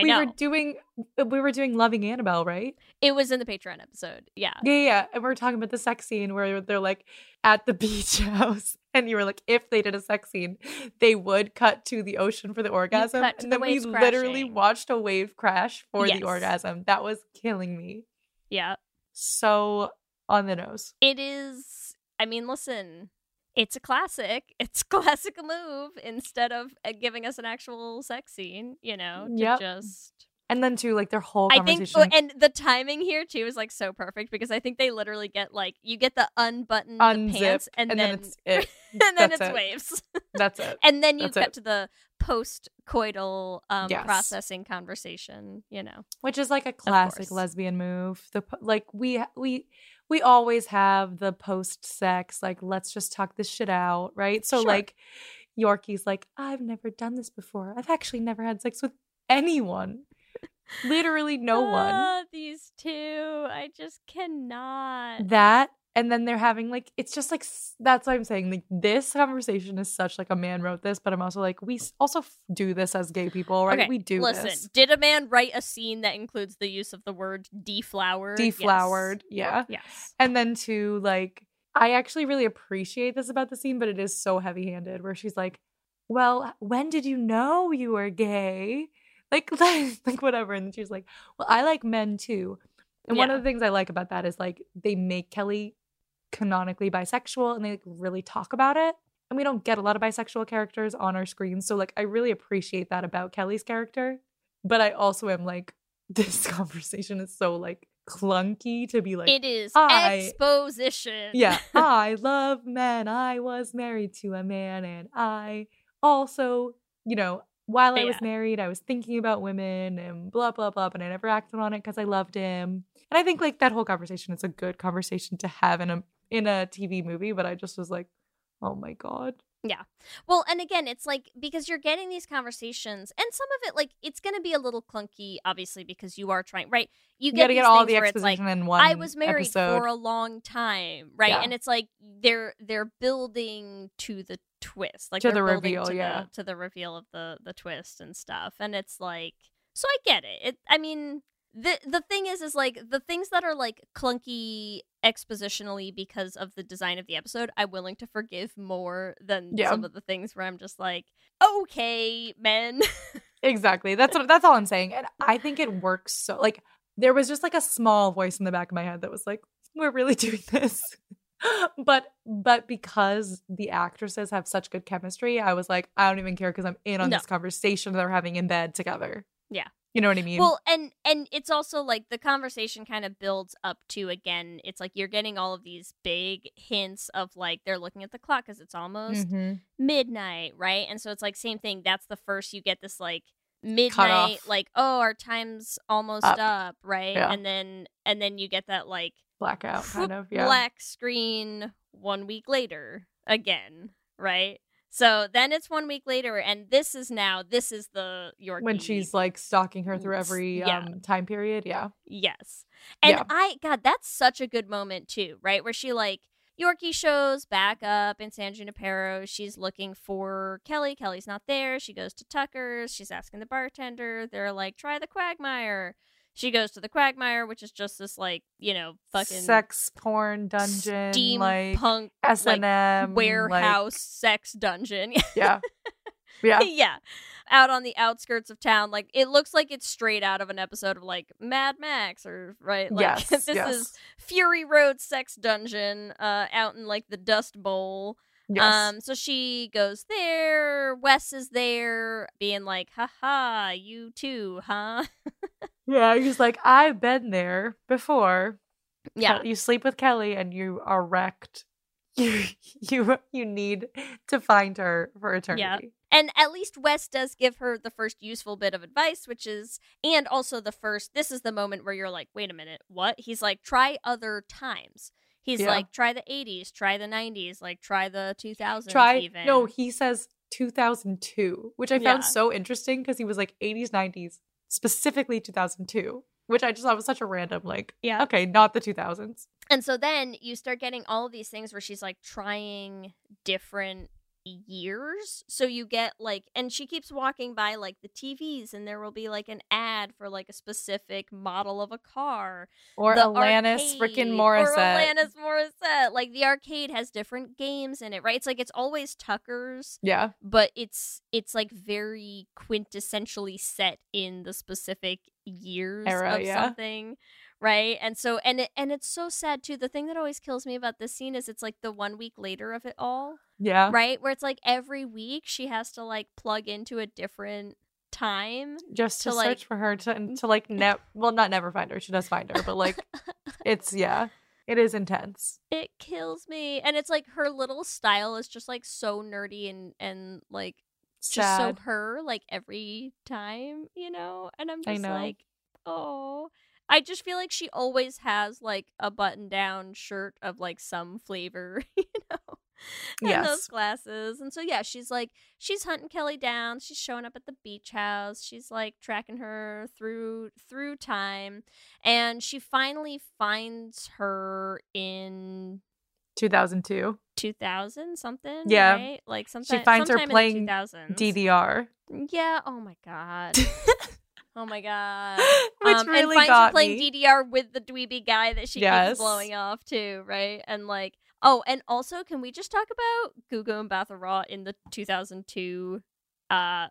We were doing Loving Annabelle, right? It was in the Patreon episode. Yeah. And we were talking about the sex scene where they're like at the beach house. And you were like, if they did a sex scene, they would cut to the ocean for the orgasm. And then we literally watched a wave crash for the orgasm. That was killing me. Yeah. So on the nose. It is. I mean, listen, it's a classic. It's a classic move instead of giving us an actual sex scene, you know, to just. And then, too, like, their whole conversation. I think, and the timing here, too, is, like, so perfect because I think they literally get, like, you get the unbuttoned the pants and then it's it. And then it's waves. That's it. And then you get to the post-coital processing conversation, you know. Which is, like, a classic lesbian move. We always have the post-sex, like, let's just talk this shit out, right? So, like, Yorkie's like, I've never done this before. I've actually never had sex with anyone. Literally no one. These two, I just cannot. That, and then they're having like, it's just like, that's what I'm saying. Like, this conversation is such like a man wrote this, but I'm also like, we also do this as gay people, right? Okay, we do. Listen, this. Did a man write a scene that includes the use of the word deflowered? Deflowered, yes. Yes. And then to like, I actually really appreciate this about the scene, but it is so heavy-handed. Where she's like, "Well, when did you know you were gay?" Like whatever. And she's like, well, I like men too. And one of the things I like about that is like they make Kelly canonically bisexual and they like really talk about it. And we don't get a lot of bisexual characters on our screen. So like I really appreciate that about Kelly's character. But I also am like, this conversation is so like clunky to be like. It is exposition. Yeah. I love men. I was married to a man and I also, you know, while I was married, I was thinking about women and blah, blah, blah, and I never acted on it because I loved him. And I think, like, that whole conversation is a good conversation to have in a TV movie, but I just was like, oh, my God. Yeah. Well, and again, it's like, because you're getting these conversations, and some of it, like, it's going to be a little clunky, obviously, because you are trying, right? You got to get all the exposition like, in one I was married episode. For a long time, right? Yeah. And it's like, they're building to the twist, like to the reveal, to the reveal of the twist and stuff, and it's like, so I get it. I mean, the thing is like the things that are like clunky expositionally because of the design of the episode, I'm willing to forgive more than some of the things where I'm just like, okay, men. Exactly. That's all I'm saying, and I think it works. So like, there was just like a small voice in the back of my head that was like, we're really doing this. But because the actresses have such good chemistry, I was like, I don't even care because I'm in on this conversation that we're having in bed together. Yeah. You know what I mean? Well, and it's also like the conversation kind of builds up to, again, it's like you're getting all of these big hints of like they're looking at the clock because it's almost midnight, right? And so it's like same thing. That's the first you get this like midnight, like, oh, our time's almost up, right? Yeah. And then you get that, like, blackout kind of, yeah, black screen 1 week later again, right? So then it's 1 week later, and this is the Yorkie. When she's, like, stalking her through every time period, yeah. Yes. And that's such a good moment, too, right? Where she, like, Yorkie shows back up in San Junipero. She's looking for Kelly. Kelly's not there. She goes to Tucker's. She's asking the bartender. They're like, try the Quagmire. She goes to the Quagmire, which is just this, like, you know, fucking sex porn dungeon, steampunk, like, S&M, like, warehouse, like, sex dungeon. Yeah. Yeah. Yeah. Out on the outskirts of town. Like, it looks like it's straight out of an episode of, like, Mad Max, or, right? Like, yes. This is Fury Road sex dungeon out in, like, the Dust Bowl. Yes. So she goes there. Wes is there being like, haha, you too, huh? Yeah, he's like, I've been there before. Yeah. You sleep with Kelly and you are wrecked. You need to find her for eternity. Yeah. And at least Wes does give her the first useful bit of advice, which is, and also the first, this is the moment where you're like, wait a minute, what? He's like, try other times. He's like, try the 80s, try the 90s, like, try the 2000s even. No, he says 2002, which I found so interesting because he was like 80s, 90s, specifically 2002, which I just thought was such a random, like, okay, not the 2000s. And so then you start getting all of these things where she's, like, trying different years. So you get, like, and she keeps walking by, like, the TVs, and there will be, like, an ad for, like, a specific model of a car, or Alanis Morissette. Like, the arcade has different games in it, right? It's like, it's always Tucker's, but it's like very quintessentially set in the specific years era, of something. Right. And so and it's so sad, too. The thing that always kills me about this scene is it's like the 1 week later of it all. Yeah. Right. Where it's like every week she has to, like, plug into a different time. Just to search, like, for her to like, not never find her. She does find her. But, like, it's it is intense. It kills me. And it's like her little style is just, like, so nerdy and like, sad. Just so her, like, every time, you know? And I'm just like, oh. I just feel like she always has, like, a button-down shirt of, like, some flavor, you know, and those glasses. And so, she's, like, she's hunting Kelly down. She's showing up at the beach house. She's, like, tracking her through time. And she finally finds her in 2002. 2000 something, right? Like, sometime, she finds her playing DDR. Yeah. Oh, my God. Oh my God. Which really got me. And finds her playing DDR with the dweeby guy that she keeps blowing off too, right? And, like, oh, and also, can we just talk about Gugu Mbatha-Raw in the 2002 style?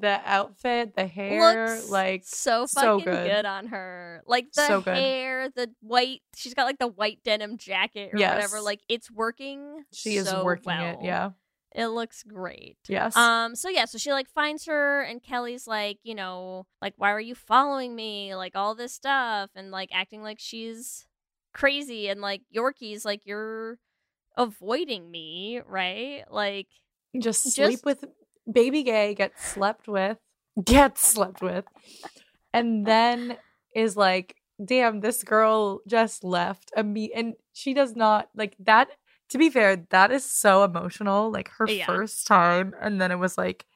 The outfit, the hair, looks like so fucking good on her. Like, the hair, the white, she's got, like, the white denim jacket or whatever. Like, it's working. She is working well. It looks great. Yes. So she, like, finds her, and Kelly's like, you know, like, why are you following me? Like, all this stuff, and, like, acting like she's crazy, and, like, Yorkie's like, you're avoiding me, right? Like, just sleep with baby gay, get slept with, and then is like, damn, this girl just left. And she does not, like, that. To be fair, that is so emotional, like, her first time, and then it was like,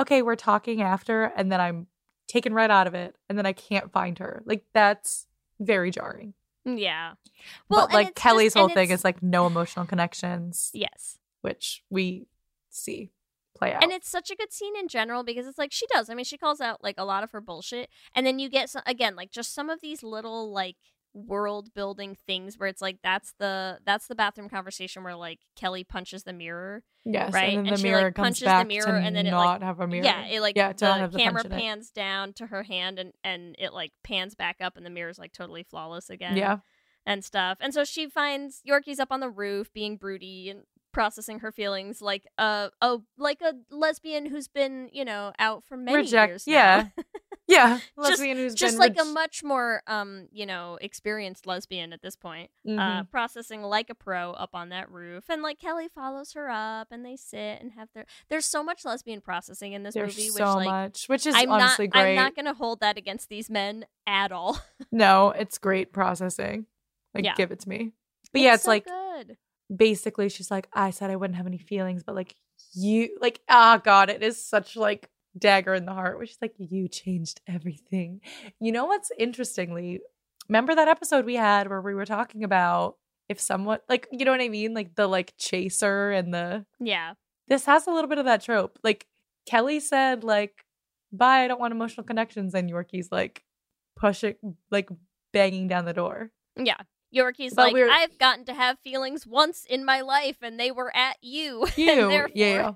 okay, we're talking after, and then I'm taken right out of it, and then I can't find her. Like, that's very jarring. Yeah. Well, but, like, Kelly's whole thing is, like, no emotional connections. Yes. Which we see play out. And it's such a good scene in general because it's like, she does. I mean, she calls out, like, a lot of her bullshit, and then you get, again, like, just some of these little, like, world building things where it's like that's the bathroom conversation where, like, Kelly punches the mirror, right, and then the she mirror, like, comes punches back the mirror, and then not it, like, have a mirror, it, like, the camera pans down to her hand, and it, like, pans back up, and the mirror's, like, totally flawless again, and stuff. And so she finds Yorkie's up on the roof being broody and processing her feelings like a lesbian who's been, you know, out for many years now. Yeah, lesbian who's just been like a much more experienced lesbian at this point, processing like a pro up on that roof, and like Kelly follows her up, and they sit and have their. There's so much lesbian processing in this movie, which is honestly great. I'm not gonna hold that against these men at all. No, it's great processing. Like, give it to me. But it's it's so like good. Basically, she's like, I said I wouldn't have any feelings, but like you, like, ah, oh God, it is such like. Dagger in the heart, which is like, you changed everything. You know what's interestingly, remember that episode we had where we were talking about if someone, like, you know what I mean? Like the like chaser and the. Yeah. This has a little bit of that trope. Like Kelly said, like, bye, I don't want emotional connections. And Yorkie's like pushing, like banging down the door. Yeah. Yorkie's but like, I've gotten to have feelings once in my life and they were at you. You. Therefore... Yeah.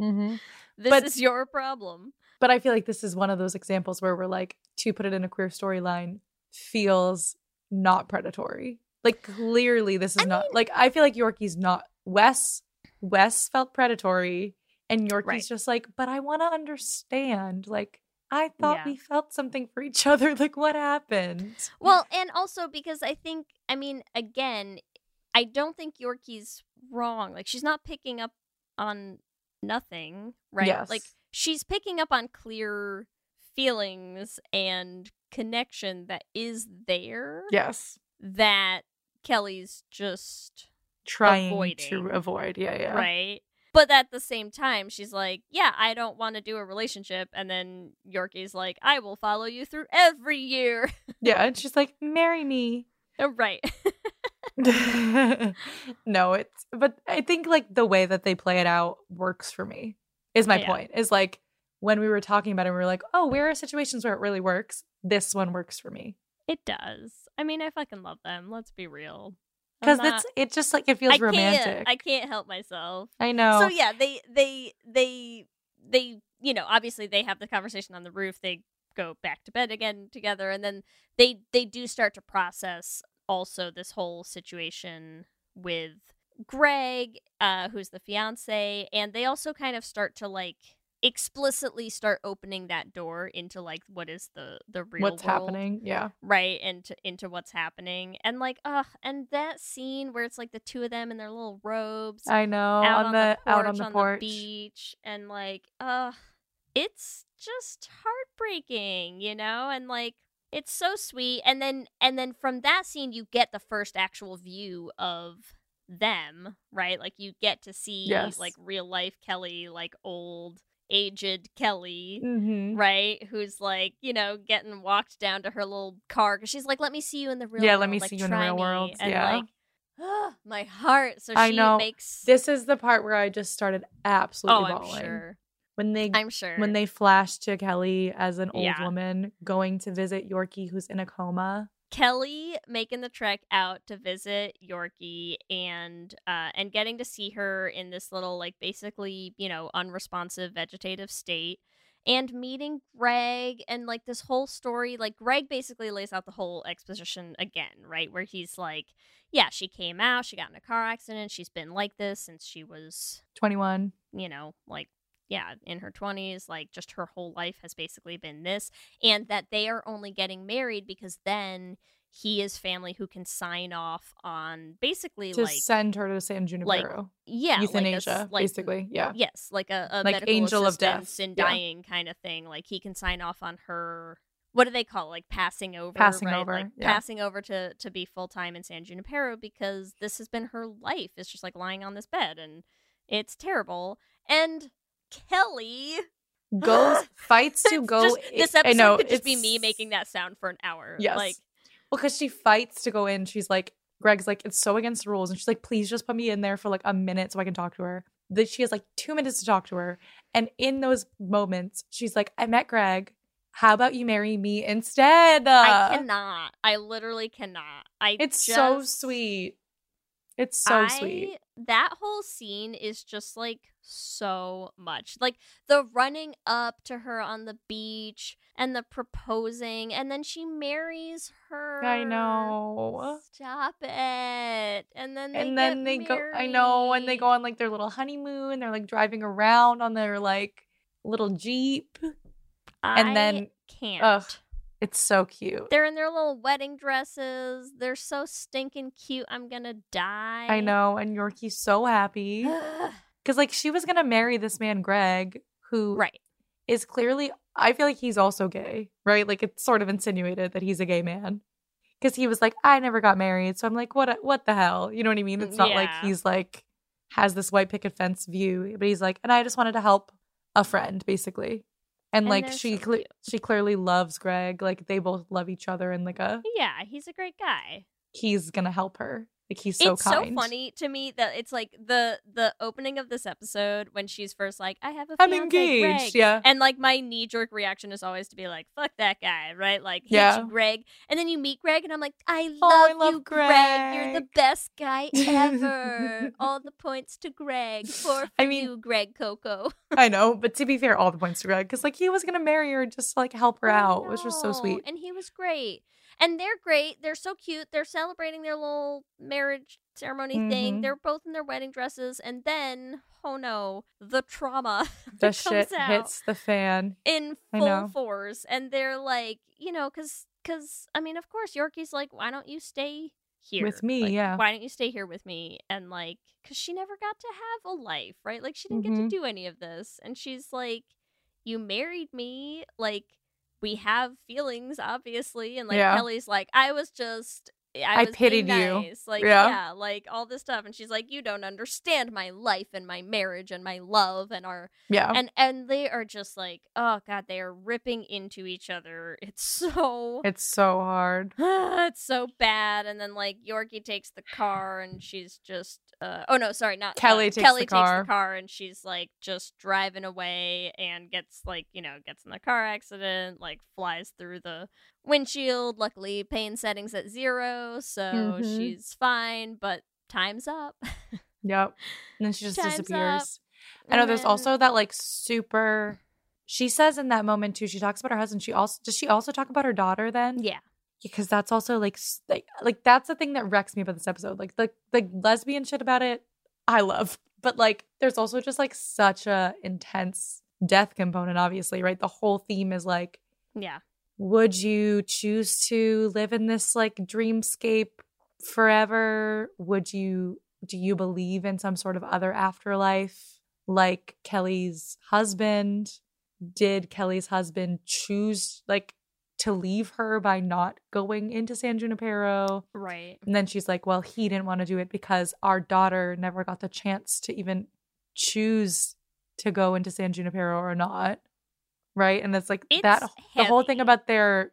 Mm-hmm. This is your problem. But I feel like this is one of those examples where we're like, to put it in a queer storyline, feels not predatory. Like, clearly this is not. Like, I feel like Yorkie's not. Wes felt predatory. And Yorkie's just like, but I want to understand. Like, I thought we felt something for each other. Like, what happened? Well, and also because I think, I mean, again, I don't think Yorkie's wrong. Like, she's not picking up on... nothing, right? Yes. Like, she's picking up on clear feelings and connection that is there. Yes. That Kelly's just trying to avoid. Yeah, yeah. Right? But at the same time, she's like, yeah, I don't want to do a relationship. And then Yorkie's like, I will follow you through every year. Yeah, and she's like, marry me. Right. No, it's, but I think like the way that they play it out works for me is my point. Is like when we were talking about it, we were like, oh, where are situations where it really works? This one works for me. It does. I mean, I fucking love them. Let's be real. Because it just like, it feels romantic. I can't help myself. I know. So yeah, they obviously they have the conversation on the roof. They go back to bed again together, and then they do start to process. Also, this whole situation with Greg, who's the fiance, and they also kind of start to like explicitly start opening that door into like what is the real what's world, happening, yeah, right, and into what's happening, and like, and that scene where it's like the two of them in their little robes, I know, out on the porch, on the beach, and like, it's just heartbreaking, you know, and like. It's so sweet, and then from that scene you get the first actual view of them, right? Like you get to see like real life Kelly, like old aged Kelly, right? Who's like getting walked down to her little car because she's like, "Let me see you in the real world." Yeah, let me see you in the real world. And like, my heart. So this is the part where I just started absolutely bawling. I'm sure. When they flash to Kelly as an old woman going to visit Yorkie, who's in a coma. Kelly making the trek out to visit Yorkie and getting to see her in this little like basically unresponsive vegetative state, and meeting Greg, and like this whole story. Like Greg basically lays out the whole exposition again, right? Where he's like, yeah, she came out, she got in a car accident, she's been like this since she was 21. In her 20s, like just her whole life has basically been this, and that they are only getting married because then he is family who can sign off on basically to like send her to San Junipero, like, euthanasia, like basically, yes, like a like medical angel of death and dying kind of thing. Like he can sign off on her. What do they call it? Like passing over, like passing over to be full time in San Junipero, because this has been her life. It's just like lying on this bed, and it's terrible. And Kelly goes fights to go. This episode could just be me making that sound for an hour. Yes, like, well, because she fights to go in. She's like, Greg's like, it's so against the rules, and she's like, please just put me in there for like a minute so I can talk to her. That she has like 2 minutes to talk to her, and in those moments, she's like, I met Greg. How about you marry me instead? I cannot. I literally cannot. So sweet. It's so sweet. That whole scene is just like so much. Like the running up to her on the beach and the proposing, and then she marries her. I know. Stop it. And then they go. I know. And they go on like their little honeymoon. They're like driving around on their like little Jeep. And then can't. Oh, it's so cute. They're in their little wedding dresses. They're so stinking cute. I'm gonna die. I know. And Yorkie's so happy. Because, like, she was gonna marry this man, Greg, who is clearly, I feel like he's also gay, right? Like, it's sort of insinuated that he's a gay man. Because he was like, I never got married. So I'm like, what the hell? You know what I mean? It's not like he's like, has this white picket fence view. But he's like, and I just wanted to help a friend, basically. And like, she clearly loves Greg. Like, they both love each other. And like yeah, he's a great guy. He's going to help her. Like, he's so kind. It's so funny to me that it's like the opening of this episode when she's first like, I have a fiancé, I'm engaged, Greg. Yeah. And like, my knee-jerk reaction is always to be like, fuck that guy, right? Like, hate you, Greg. And then you meet Greg and I'm like, I love you, Greg. You're the best guy ever. All the points to Greg. You, Greg Coco. I know, but to be fair, all the points to Greg. Because like, he was going to marry her just to like help her out, which was so sweet. And he was great. And they're great. They're so cute. They're celebrating their little marriage ceremony thing. They're both in their wedding dresses. And then, oh no, the trauma that shit hits the fan. In full force. And they're like, you know, because I mean, of course, Yorkie's like, why don't you stay here? With me, like, yeah. Why don't you stay here with me? And like, because she never got to have a life, right? Like, she didn't get to do any of this. And she's like, you married me. Like, we have feelings, obviously. And like, Kelly's like, I pitied you. Like, like all this stuff. And she's like, you don't understand my life and my marriage and my love and our and they are just like, oh God, they are ripping into each other. It's so hard. It's so bad. And then like, Yorkie takes the car and she's just Kelly takes the car and she's like just driving away and gets like, you know, gets in the car accident, like flies through the windshield. Luckily, pain settings at 0, so she's fine, but time's up. Yep. And then she just disappears. I know there's also that like super, she says in that moment too, she talks about her husband. Does she also talk about her daughter then? Yeah. Because that's also, like that's the thing that wrecks me about this episode. Like, the lesbian shit about it, I love. But, like, there's also just, like, such a intense death component, obviously, right? The whole theme is, like, would you choose to live in this, like, dreamscape forever? Do you believe in some sort of other afterlife? Like, Kelly's husband? Did Kelly's husband choose, like, to leave her by not going into San Junipero. Right. And then she's like, well, he didn't want to do it because our daughter never got the chance to even choose to go into San Junipero or not. Right. And it's like, the whole thing about their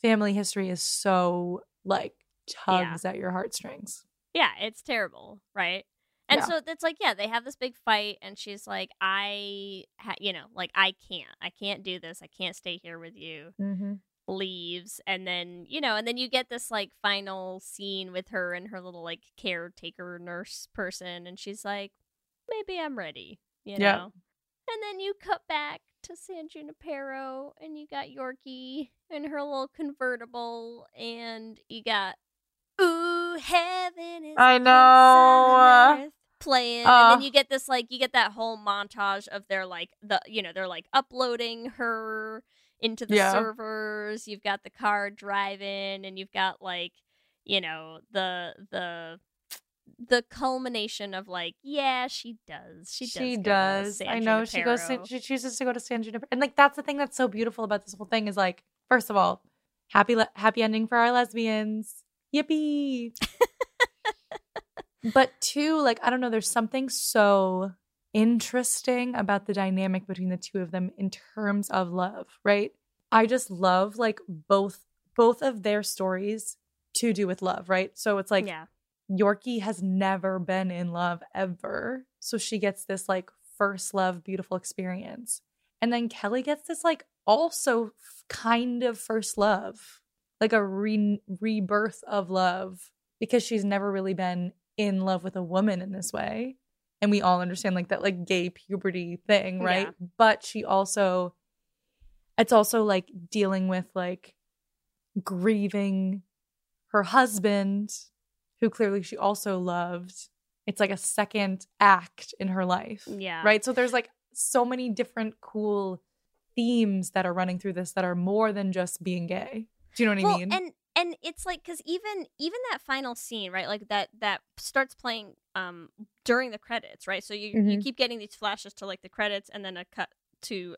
family history is so like tugs at your heartstrings. Yeah. It's terrible. Right. And so it's like, they have this big fight and she's like, I can't do this. I can't stay here with you. Mm-hmm. Leaves, and then, you know, and then you get this like final scene with her and her little like caretaker nurse person, and she's like, maybe I'm ready, you know. And then you cut back to San Junipero and you got Yorkie and her little convertible and you got Ooh, Heaven Is I know Earth playing, and then you get this like, you get that whole montage of their like, the, you know, they're like uploading her into the servers. You've got the car driving, and you've got like, you know, the culmination of like, she does. I know she goes. She chooses to go to San Junipero, and like that's the thing that's so beautiful about this whole thing is like, first of all, happy ending for our lesbians, yippee! But two, like, I don't know, there's something so interesting about the dynamic between the two of them in terms of love, right? I just love like both of their stories to do with love, right? So it's like Yorkie has never been in love ever, so she gets this like first love, beautiful experience, and then Kelly gets this like also kind of first love, like a rebirth of love, because she's never really been in love with a woman in this way. And we all understand like that like gay puberty thing, right? Yeah. But she also, it's also like dealing with like grieving her husband, who clearly she also loved. It's like a second act in her life. Yeah. Right. So there's like so many different cool themes that are running through this that are more than just being gay. Do you know what I mean? And it's like, because even that final scene, right, like that starts playing during the credits, right? So you keep getting these flashes to like the credits and then a cut to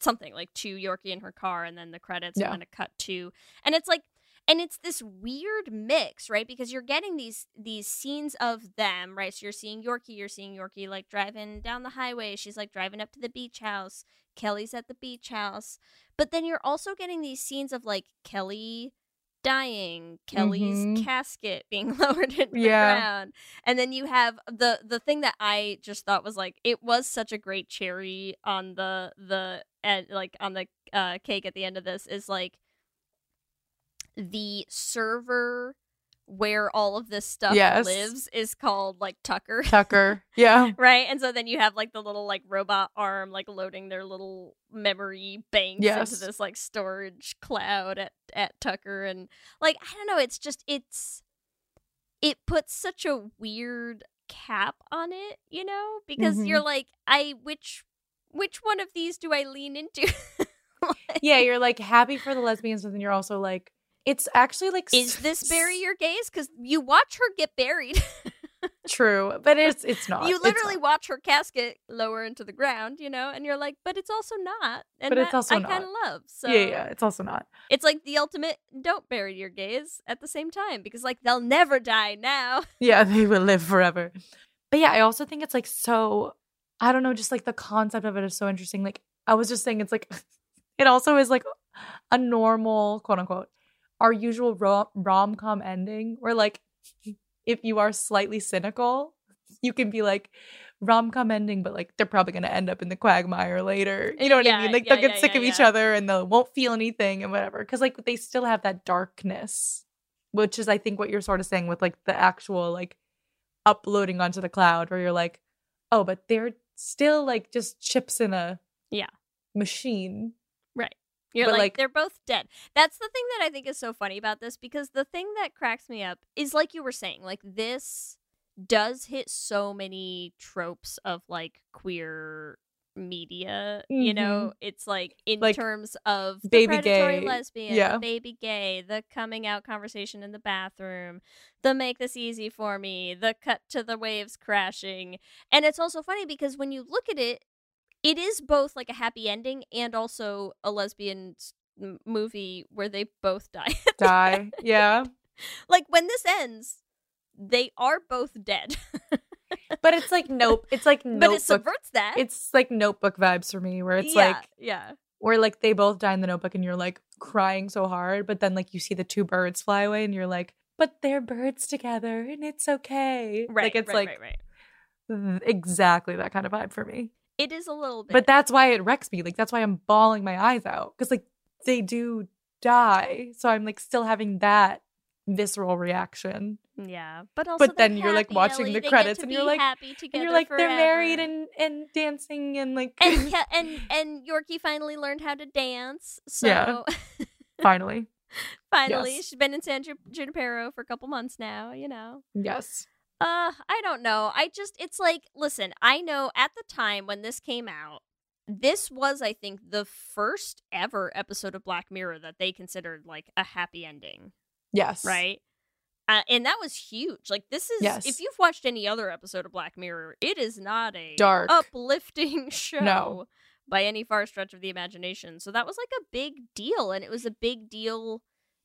something like to Yorkie in her car and then the credits and then a cut to, and it's like, and it's this weird mix, right? Because you're getting these scenes of them, right? So you're seeing Yorkie like driving down the highway. She's like driving up to the beach house. Kelly's at the beach house. But then you're also getting these scenes of like Kelly dying, Kelly's casket being lowered into the ground. And then you have the thing that I just thought was like, it was such a great cherry on the cake at the end of this is like, the server where all of this stuff lives is called like Tucker. Yeah. Right. And so then you have like the little like robot arm like loading their little memory banks into this like storage cloud at Tucker. And like, I don't know, it's just it puts such a weird cap on it, you know, because you're like, which one of these do I lean into? Like, yeah, you're like happy for the lesbians, but then you're also like, it's actually like, is this bury your gays? Because you watch her get buried. True, but it's not. You literally watch her casket lower into the ground, you know, and you're like, but it's also not. And but it's also I kind of love. So yeah, it's also not. It's like the ultimate don't bury your gays at the same time, because like they'll never die now. Yeah, they will live forever. But yeah, I also think it's like, so I don't know, just like the concept of it is so interesting. Like I was just saying, it's like it also is like a normal, quote unquote, our usual rom-com ending where, like, if you are slightly cynical, you can be like, rom-com ending, but, like, they're probably going to end up in the quagmire later. You know what I mean? Like, they'll get sick of each other and they won't feel anything and whatever. Because, like, they still have that darkness, which is, I think, what you're sort of saying with, like, the actual, like, uploading onto the cloud where you're like, oh, but they're still, like, just chips in a machine. You're like, they're both dead. That's the thing that I think is so funny about this, because the thing that cracks me up is, like you were saying, like, this does hit so many tropes of, like, queer media, you know? It's, like, in like, terms of the predatory gay. Lesbian, the baby gay, the coming out conversation in the bathroom, the make this easy for me, the cut to the waves crashing. And it's also funny because when you look at it, it is both like a happy ending and also a lesbian movie where they both die. Yeah. Like when this ends, they are both dead. But it's like, nope. It's like Notebook. But it subverts that. It's like Notebook vibes for me where it's like, where like they both die in the Notebook and you're like crying so hard. But then like you see the two birds fly away and you're like, but they're birds together and it's okay. Right. Like it's right. Exactly that kind of vibe for me. It is a little bit. But that's why it wrecks me. Like, that's why I'm bawling my eyes out. Because, like, they do die. So I'm, like, still having that visceral reaction. Yeah. But also, but then you're, like, watching Ellie, the credits and you're like, happy together and you're like, forever. They're married and dancing and, like. And Yorkie finally learned how to dance. So. Yeah. Finally. Yes. She's been in San Junipero for a couple months now, you know. Yes. I don't know. It's like, listen, I know at the time when this came out, this was, I think, the first ever episode of Black Mirror that they considered like a happy ending. Yes. Right? And that was huge. Like this is, if you've watched any other episode of Black Mirror, it is not a dark, uplifting show by any far stretch of the imagination. So that was like a big deal. And it was a big deal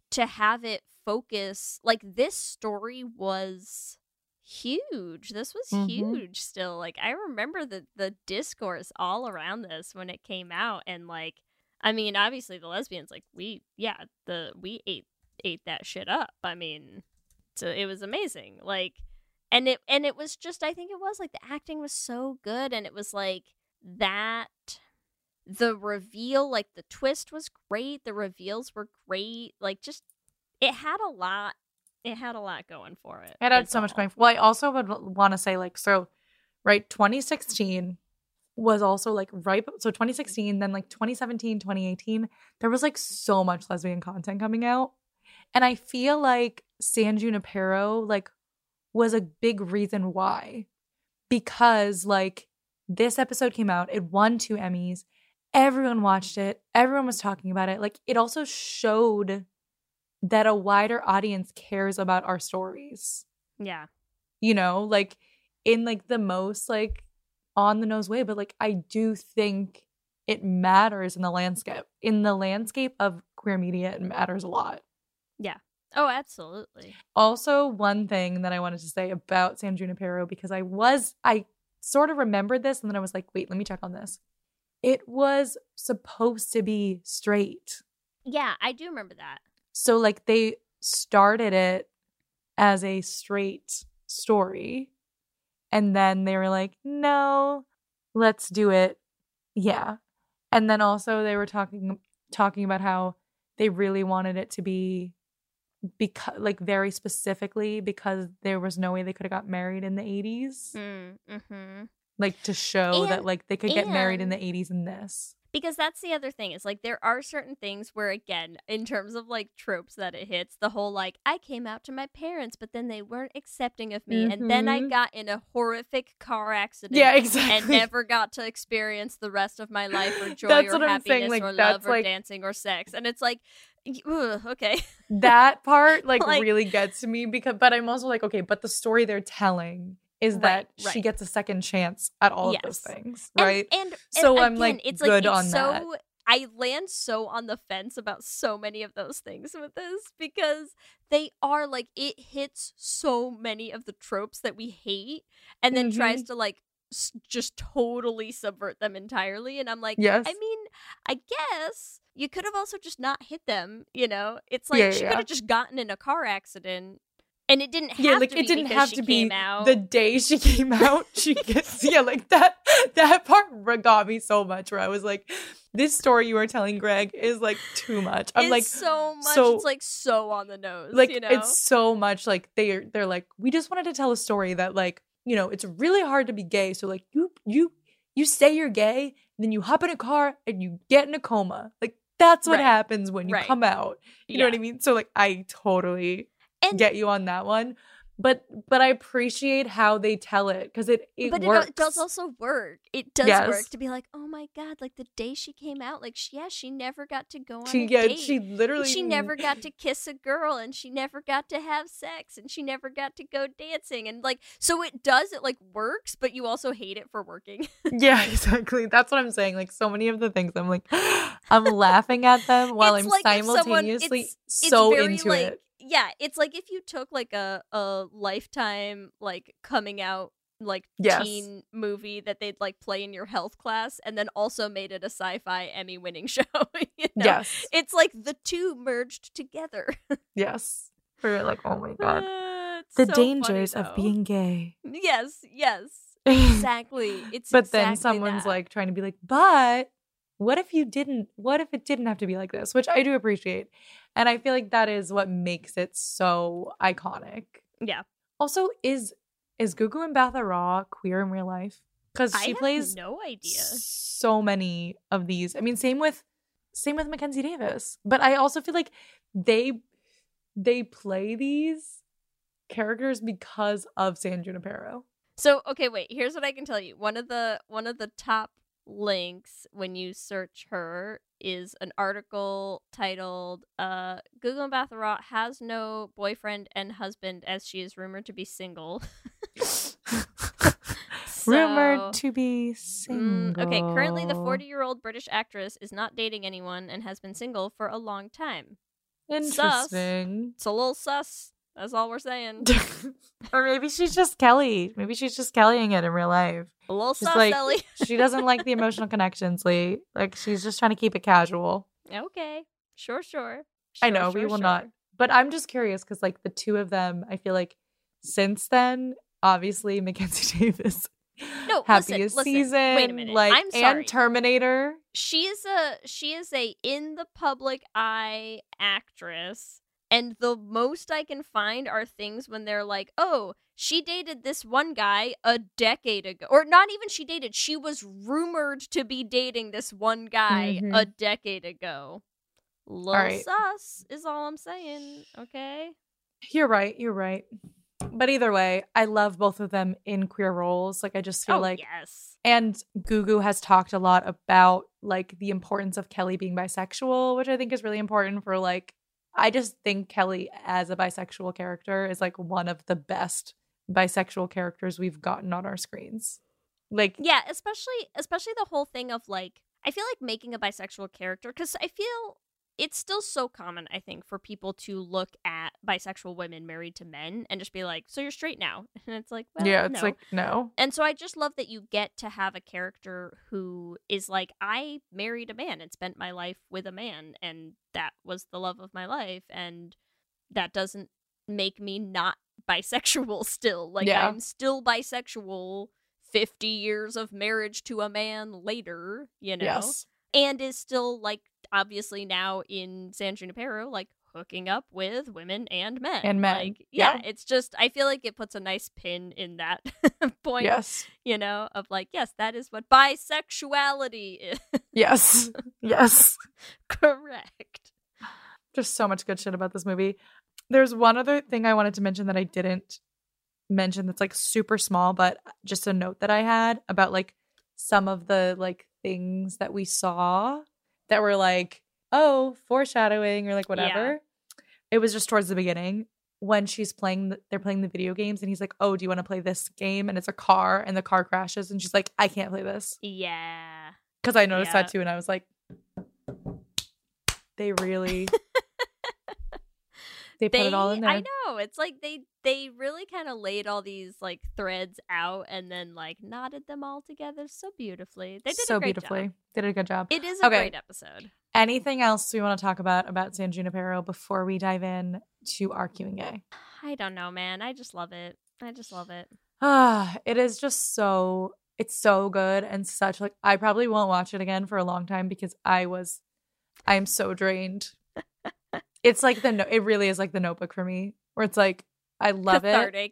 to have it focus. Like this story was huge. This was huge still. Like I remember the discourse all around this when it came out, and like I mean obviously the lesbians, like we ate that shit up. I mean, so it was amazing. Like and it was just, I think it was like the acting was so good, and it was like that the reveal, like the twist was great, the reveals were great, like just it had a lot going for it. It had so much going for it. Well, I also would want to say, like, so, right, 2016 was also, like, ripe. So 2016, then, like, 2017, 2018, there was, like, so much lesbian content coming out. And I feel like San Junipero, like, was a big reason why. Because, like, this episode came out. It won 2 Emmys. Everyone watched it. Everyone was talking about it. Like, it also showed that a wider audience cares about our stories. Yeah. You know, like, in, like, the most, like, on-the-nose way. But, like, I do think it matters in the landscape. In the landscape of queer media, it matters a lot. Yeah. Oh, absolutely. Also, one thing that I wanted to say about San Junipero, because I sort of remembered this, and then I was like, wait, let me check on this. It was supposed to be straight. Yeah, I do remember that. So, like, they started it as a straight story, and then they were like, no, let's do it. Yeah. And then also they were talking about how they really wanted it to be very specifically because there was no way they could have got married in the 80s. Mm-hmm. Like, to show that, like, they could get married in the 80s in this. Because that's the other thing is, like, there are certain things where, again, in terms of, like, tropes that it hits, the whole, like, I came out to my parents, but then they weren't accepting of me. Mm-hmm. And then I got in a horrific car accident. Yeah, exactly. And never got to experience the rest of my life or joy or happiness, like, or love or, like, dancing or sex. And it's like, ugh, okay. That part, like, really gets to me. But I'm also like, okay, but the story they're telling is that she gets a second chance at all of those things, right? And so again, I'm like, it's good, like, it's on so, that. I land so on the fence about so many of those things with this because they are, like, it hits so many of the tropes that we hate and then tries to, like, just totally subvert them entirely. And I'm like, I mean, I guess you could have also just not hit them, you know? It's like she could have just gotten in a car accident. And it didn't have to be. It didn't have to be the day she came out. She gets like that part got me so much where I was like, this story you are telling, Greg, is like too much. I'm like so much. It's like so on the nose. Like, you know? It's so much. Like they're like, we just wanted to tell a story that, like, you know, it's really hard to be gay. So, like, you say you're gay, then you hop in a car and you get in a coma. Like, that's what happens when you come out. You know what I mean? So, like, I totally get you on that one, but I appreciate how they tell it because it works. It does also work. It does work to be like, oh my god, like the day she came out, like she never got to go on a date. She literally never got to kiss a girl, and she never got to have sex, and she never got to go dancing, and like so it works, but you also hate it for working. Yeah, exactly. That's what I'm saying. Like so many of the things, I'm like, I'm laughing at them while I'm like simultaneously into it. Yeah, it's like if you took like a Lifetime like coming out like teen movie that they'd like play in your health class and then also made it a sci-fi Emmy winning show. You know? Yes. It's like the two merged together. Yes. We're like, oh my god. The so dangers funny, of being gay. Yes, yes. Exactly. It's but exactly then someone's that. Like trying to be like, but what if it didn't have to be like this? Which I do appreciate. And I feel like that is what makes it so iconic. Yeah. Also, is Gugu Mbatha-Raw queer in real life? Because she plays no idea. So many of these. I mean, same with Mackenzie Davis. But I also feel like they play these characters because of San Junipero. So okay, wait. Here's what I can tell you. One of the top links when you search her is an article titled Gugu Mbatha-Raw has no boyfriend and husband as she is rumored to be single. Rumored to be single. Okay, currently the 40-year-old British actress is not dating anyone and has been single for a long time. Interesting. Sus. It's a little sus. That's all we're saying. Or maybe she's just Kelly. Maybe she's just Kellying it in real life. A little sus, like, Ellie. She doesn't like the emotional connections, Leigh. Like, she's just trying to keep it casual. Okay. Sure. I know, we will not. But I'm just curious because, like, the two of them, I feel like since then, obviously, Mackenzie Davis. No, Happiest Season. Wait a minute. Like, I'm sorry. And Terminator. She is a in the public eye actress. And the most I can find are things when they're like, oh, she dated this one guy a decade ago. Or not even she dated. She was rumored to be dating this one guy a decade ago. Little sus is all I'm saying. Okay? You're right. But either way, I love both of them in queer roles. Like, I just feel yes. And Gugu has talked a lot about, like, the importance of Kelly being bisexual, which I think is really important for, like, I just think Kelly as a bisexual character is, like, one of the best bisexual characters we've gotten on our screens. Like, yeah, especially the whole thing of, like, I feel like making a bisexual character, because I feel it's still so common, I think, for people to look at bisexual women married to men and just be like, so you're straight now. And it's like, well, yeah, it's no. Like, no. And so I just love that you get to have a character who is like, I married a man and spent my life with a man, and that was the love of my life. And that doesn't make me not bisexual still. Like, yeah. I'm still bisexual 50 years of marriage to a man later, you know? Yes. And is still, like, obviously now in San Junipero, like, hooking up with women and men. And men. Like, yeah, it's just, I feel like it puts a nice pin in that point. Yes. You know, of like, yes, that is what bisexuality is. Yes. Yes. Correct. Just so much good shit about this movie. There's one other thing I wanted to mention that I didn't mention that's, like, super small, but just a note that I had about, like, some of the, like, things that we saw that were like, oh, foreshadowing or, like, whatever. Yeah. It was just towards the beginning when she's playing, they're playing the video games, and he's like, oh, do you want to play this game? And it's a car, and the car crashes, and she's like, I can't play this. Yeah. Because I noticed that too, and I was like, they really, they put it all in there. I know. It's like they really kind of laid all these, like, threads out and then, like, knotted them all together so beautifully. They did so a great beautifully. Job. They did a good job. It is a great episode. Anything else we want to talk about San Junipero before we dive in to our Q&A? I don't know, man. I just love it. It is just so, it's so good and such, like, I probably won't watch it again for a long time because I am so drained. It's like it really is like the Notebook for me, where it's like, I love cathartic. It.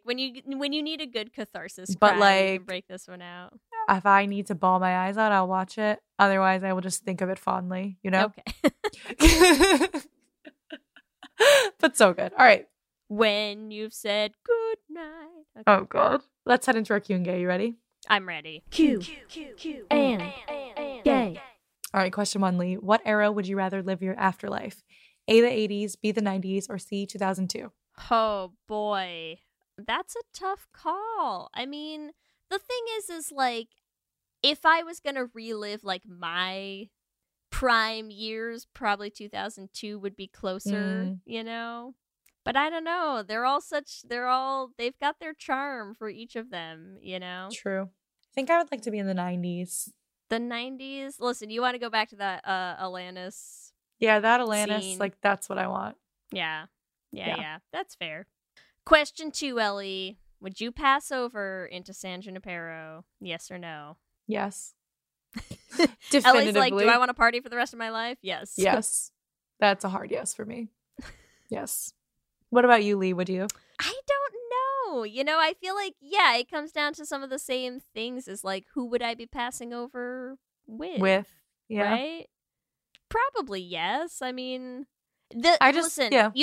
When you need a good catharsis, but like, you can break this one out. If I need to bawl my eyes out, I'll watch it. Otherwise, I will just think of it fondly, you know? Okay. But so good. All right. When you've said good night. Okay. Oh, God. Let's head into our Q&A. You ready? I'm ready. Q and A. All right. Question 1, Leigh. What era would you rather live your afterlife? A, the 80s, B, the 90s, or C, 2002? Oh, boy. That's a tough call. I mean, the thing is like, if I was going to relive, like, my prime years, probably 2002 would be closer, you know? But I don't know. They've got their charm for each of them, you know? True. I think I would like to be in the 90s. The 90s? Listen, you want to go back to that Alanis? Yeah, that Alanis scene. Like, that's what I want. Yeah. That's fair. Question 2, Ellie. Would you pass over into San Junipero? Yes or no? Yes. Definitively. Ellie's like, do I want to party for the rest of my life? Yes. Yes. That's a hard yes for me. Yes. What about you, Leigh? Would you? I don't know. You know, I feel like, yeah, it comes down to some of the same things as, like, who would I be passing over with? Yeah. Right? Probably yes. I mean, you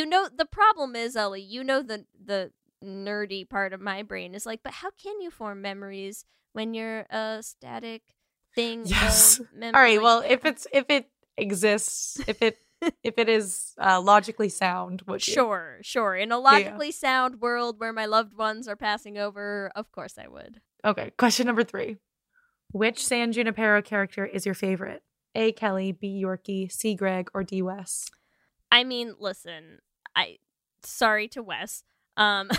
know, the problem is, Ellie, you know, the nerdy part of my brain is like, but how can you form memories when you're a static thing? Yes. All right. Well, if it exists, if it is logically sound, would you? Sure. In a logically sound world where my loved ones are passing over, of course I would. Okay. Question number 3: Which San Junipero character is your favorite? A, Kelly, B, Yorkie, C, Greg, or D, Wes? I mean, listen, sorry to Wes. I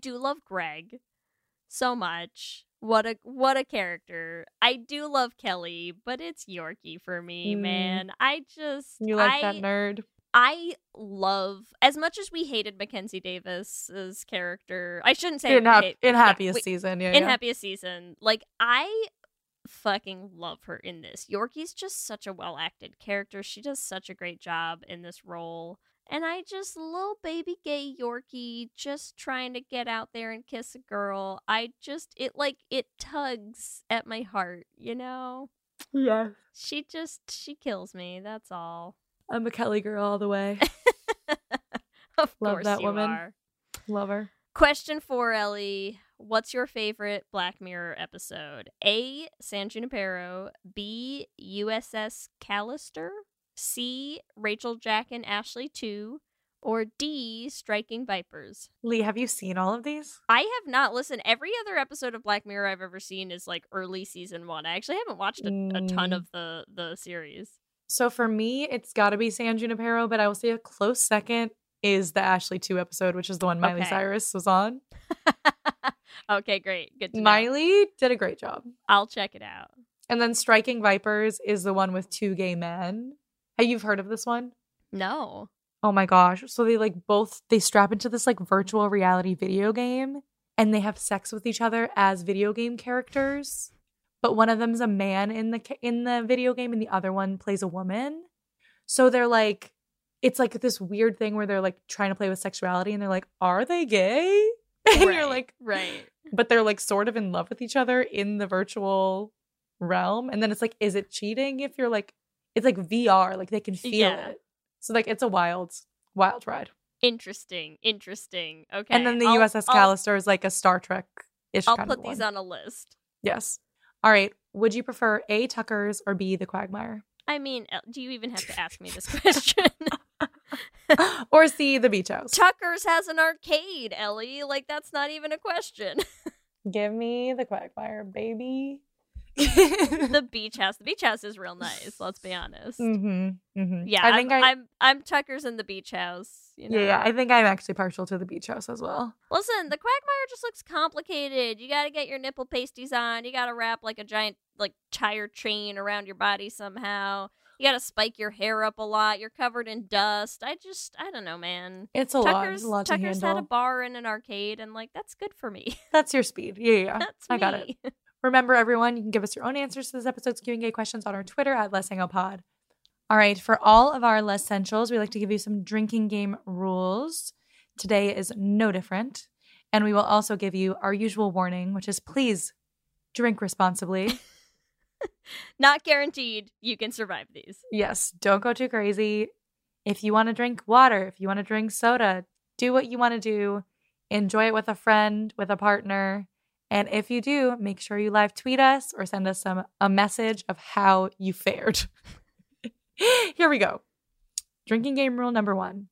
do love Greg so much. What a character. I do love Kelly, but it's Yorkie for me, man. You like that nerd. I love, as much as we hated Mackenzie Davis's character, I shouldn't say Happiest Season. Like, I fucking love her in this. Yorkie's just such a well-acted character. She does such a great job in this role. And I just, little baby gay Yorkie just trying to get out there and kiss a girl. It tugs at my heart, you know? Yeah. She kills me. That's all. I'm a Kelly girl all the way. Of course you are. Love her. Question 4, Ellie. What's your favorite Black Mirror episode? A, San Junipero. B, USS Callister. C, Rachel, Jack, and Ashley 2. Or D, Striking Vipers. Leigh, have you seen all of these? I have not. Listen, every other episode of Black Mirror I've ever seen is like early season 1. I actually haven't watched a ton of the series. So for me, it's got to be San Junipero, but I will say a close second is the Ashley 2 episode, which is the one Miley Cyrus was on. Okay, great. Good to know. Miley did a great job. I'll check it out. And then Striking Vipers is the one with 2 gay men. Hey, you've heard of this one? No. Oh my gosh. So they both strap into this virtual reality video game and they have sex with each other as video game characters. But one of them's a man in the video game and the other one plays a woman. So they're it's this weird thing where they're trying to play with sexuality and they're are they gay? And right, you're right. But they're sort of in love with each other in the virtual realm. And then it's is it cheating if you're it's VR, they can feel it. So, it's a wild, wild ride. Interesting. Okay. And then the USS Callister is a Star Trek-ish kind of one. I'll put these on a list. Yes. All right. Would you prefer A, Tucker's, or B, the Quagmire? I mean, do you even have to ask me this question? Or C, the Beach House. Tucker's has an arcade, Ellie. That's not even a question. Give me the Quagmire, baby. The beach house is real nice, let's be honest. Yeah, I think I'm Tucker's in the Beach House, you know? Yeah, I think I'm actually partial to the Beach House as well. Listen, the Quagmire just looks complicated. You gotta get your nipple pasties on, you gotta wrap a giant tire chain around your body somehow, you gotta spike your hair up a lot, you're covered in dust. I don't know, man. It's a lot to handle. Tucker's had a bar and an arcade and that's good for me. That's your speed. Yeah. That's me. I got it. Remember, everyone, you can give us your own answers to this episode's Q&A questions on our Twitter at Let's Hang Out Pod. All right, for all of our Lez-ssentials, we like to give you some drinking game rules. Today is no different. And we will also give you our usual warning, which is please drink responsibly. Not guaranteed you can survive these. Yes, don't go too crazy. If you want to drink water, if you want to drink soda, do what you want to do. Enjoy it with a friend, with a partner. And if you do, make sure you live tweet us or send us a message of how you fared. Here we go. Drinking game rule number 1.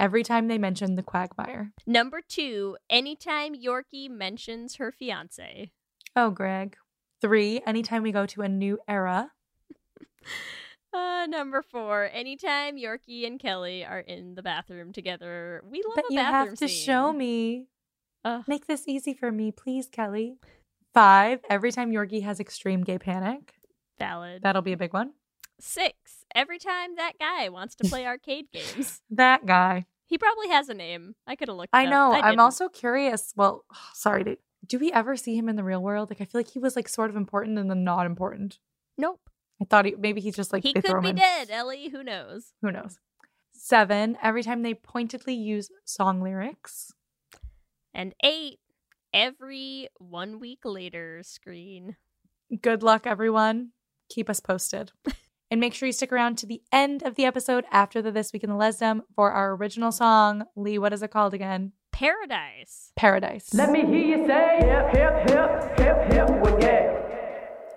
Every time they mention the Quagmire. Number 2, anytime Yorkie mentions her fiance. Oh, Greg. 3, anytime we go to a new era. Number 4, anytime Yorkie and Kelly are in the bathroom together. We love a bathroom scene. But you have to show me. Make this easy for me, please, Kelly. 5, every time Yorkie has extreme gay panic. Valid. That'll be a big one. 6, every time that guy wants to play arcade games. That guy. He probably has a name. I could have looked it up. I know. I'm also curious. Well, sorry. Do we ever see him in the real world? I feel he was sort of important and then not important. Nope. I thought maybe he's just he could be dead, Ellie. Who knows? 7, every time they pointedly use song lyrics. And 8, every 1 week later screen. Good luck, everyone. Keep us posted. And make sure you stick around to the end of the episode after the This Week in the Lesdom for our original song. Leigh, what is it called again? Paradise. Let me hear you say, hip, hip, hip, hip, hip, well, yeah.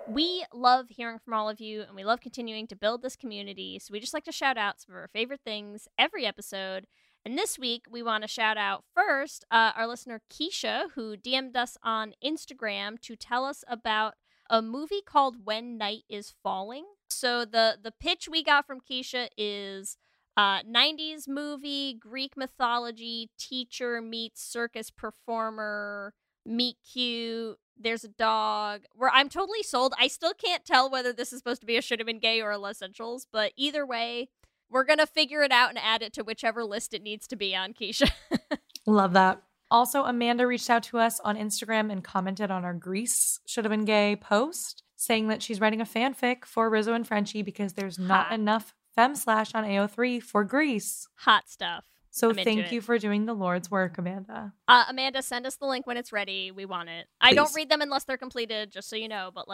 We love hearing from all of you, and we love continuing to build this community. So we just like to shout out some of our favorite things every episode. And this week, we want to shout out first our listener, Keisha, who DM'd us on Instagram to tell us about a movie called When Night is Falling. So the pitch we got from Keisha is 90s movie, Greek mythology, teacher meets circus performer, meet cute, there's a dog. I'm totally sold. I still can't tell whether this is supposed to be a Should Have Been Gay or a Lez-ssentials, but either way, we're going to figure it out and add it to whichever list it needs to be on, Keisha. Love that. Also, Amanda reached out to us on Instagram and commented on our Grease Should Have Been Gay post, saying that she's writing a fanfic for Rizzo and Frenchie because there's not enough femslash on AO3 for Grease. Hot stuff. So thank you for doing the Lord's work, Amanda. Amanda, send us the link when it's ready. We want it. Please. I don't read them unless they're completed, just so you know, but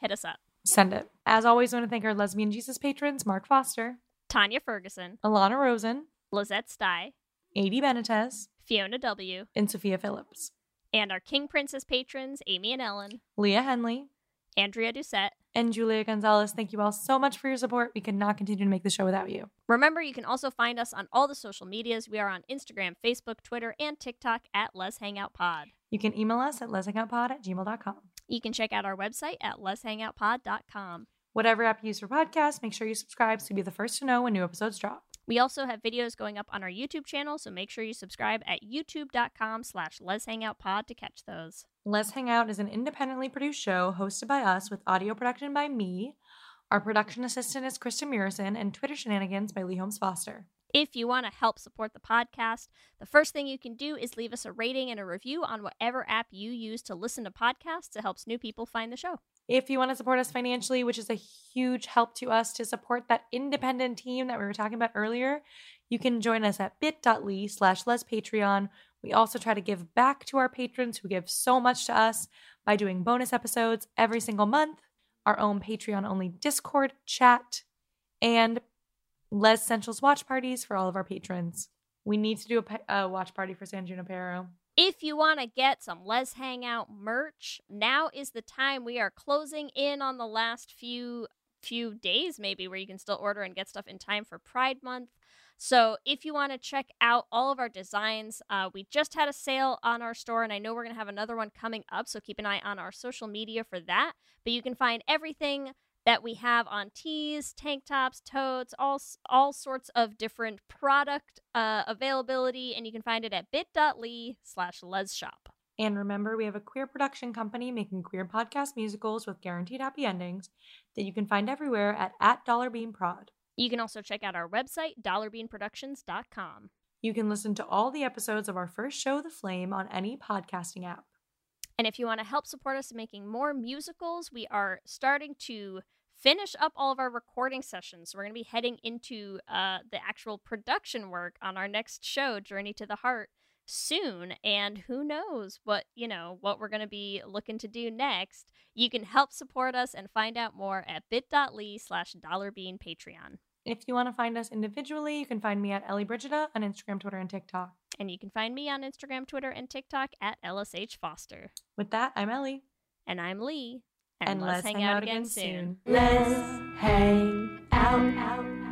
hit us up. Send it. As always, I want to thank our Lesbian Jesus patrons, Mark Foster, Tanya Ferguson, Alana Rosen, Lizette Stye, A.D. Benitez, Fiona W. and Sophia Phillips. And our King Princess patrons, Amy and Ellen, Leah Henley, Andrea Doucette, and Julia Gonzalez. Thank you all so much for your support. We could not continue to make the show without you. Remember, you can also find us on all the social medias. We are on Instagram, Facebook, Twitter, and TikTok at Let's Hang Out Pod. You can email us at letshangoutpod@gmail.com. You can check out our website at letshangoutpod.com. Whatever app you use for podcasts, make sure you subscribe so you'll be the first to know when new episodes drop. We also have videos going up on our YouTube channel, so make sure you subscribe at youtube.com/LesHangoutPod to catch those. Let's Hang Out is an independently produced show hosted by us with audio production by me. Our production assistant is Kristen Murison and Twitter shenanigans by Leigh Holmes Foster. If you want to help support the podcast, the first thing you can do is leave us a rating and a review on whatever app you use to listen to podcasts. It helps new people find the show. If you want to support us financially, which is a huge help to us to support that independent team that we were talking about earlier, you can join us at bit.ly/lespatreon. We also try to give back to our patrons who give so much to us by doing bonus episodes every single month, our own Patreon-only Discord chat, and Lez-ssentials watch parties for all of our patrons. We need to do a watch party for San Junipero. If you want to get some Let's Hang Out merch, now is the time. We are closing in on the last few days, maybe, where you can still order and get stuff in time for Pride Month. So if you want to check out all of our designs, we just had a sale on our store, and I know we're going to have another one coming up, so keep an eye on our social media for that. But you can find everything that we have on tees, tank tops, totes, all sorts of different product availability, and you can find it at bit.ly/lezshop. And remember, we have a queer production company making queer podcast musicals with guaranteed happy endings that you can find everywhere at $dollarbeanprod. You can also check out our website, dollarbeanproductions.com. You can listen to all the episodes of our first show, The Flame, on any podcasting app. And if you want to help support us in making more musicals, we are starting to finish up all of our recording sessions. So we're going to be heading into the actual production work on our next show, Journey to the Heart, soon. And who knows what we're going to be looking to do next. You can help support us and find out more at bit.ly/dollarbeanpatreon. If you want to find us individually, you can find me at Ellie Brigida on Instagram, Twitter, and TikTok. And you can find me on Instagram, Twitter, and TikTok at LSH Foster. With that, I'm Ellie. And I'm Leigh. And let's hang out again soon. Let's hang out.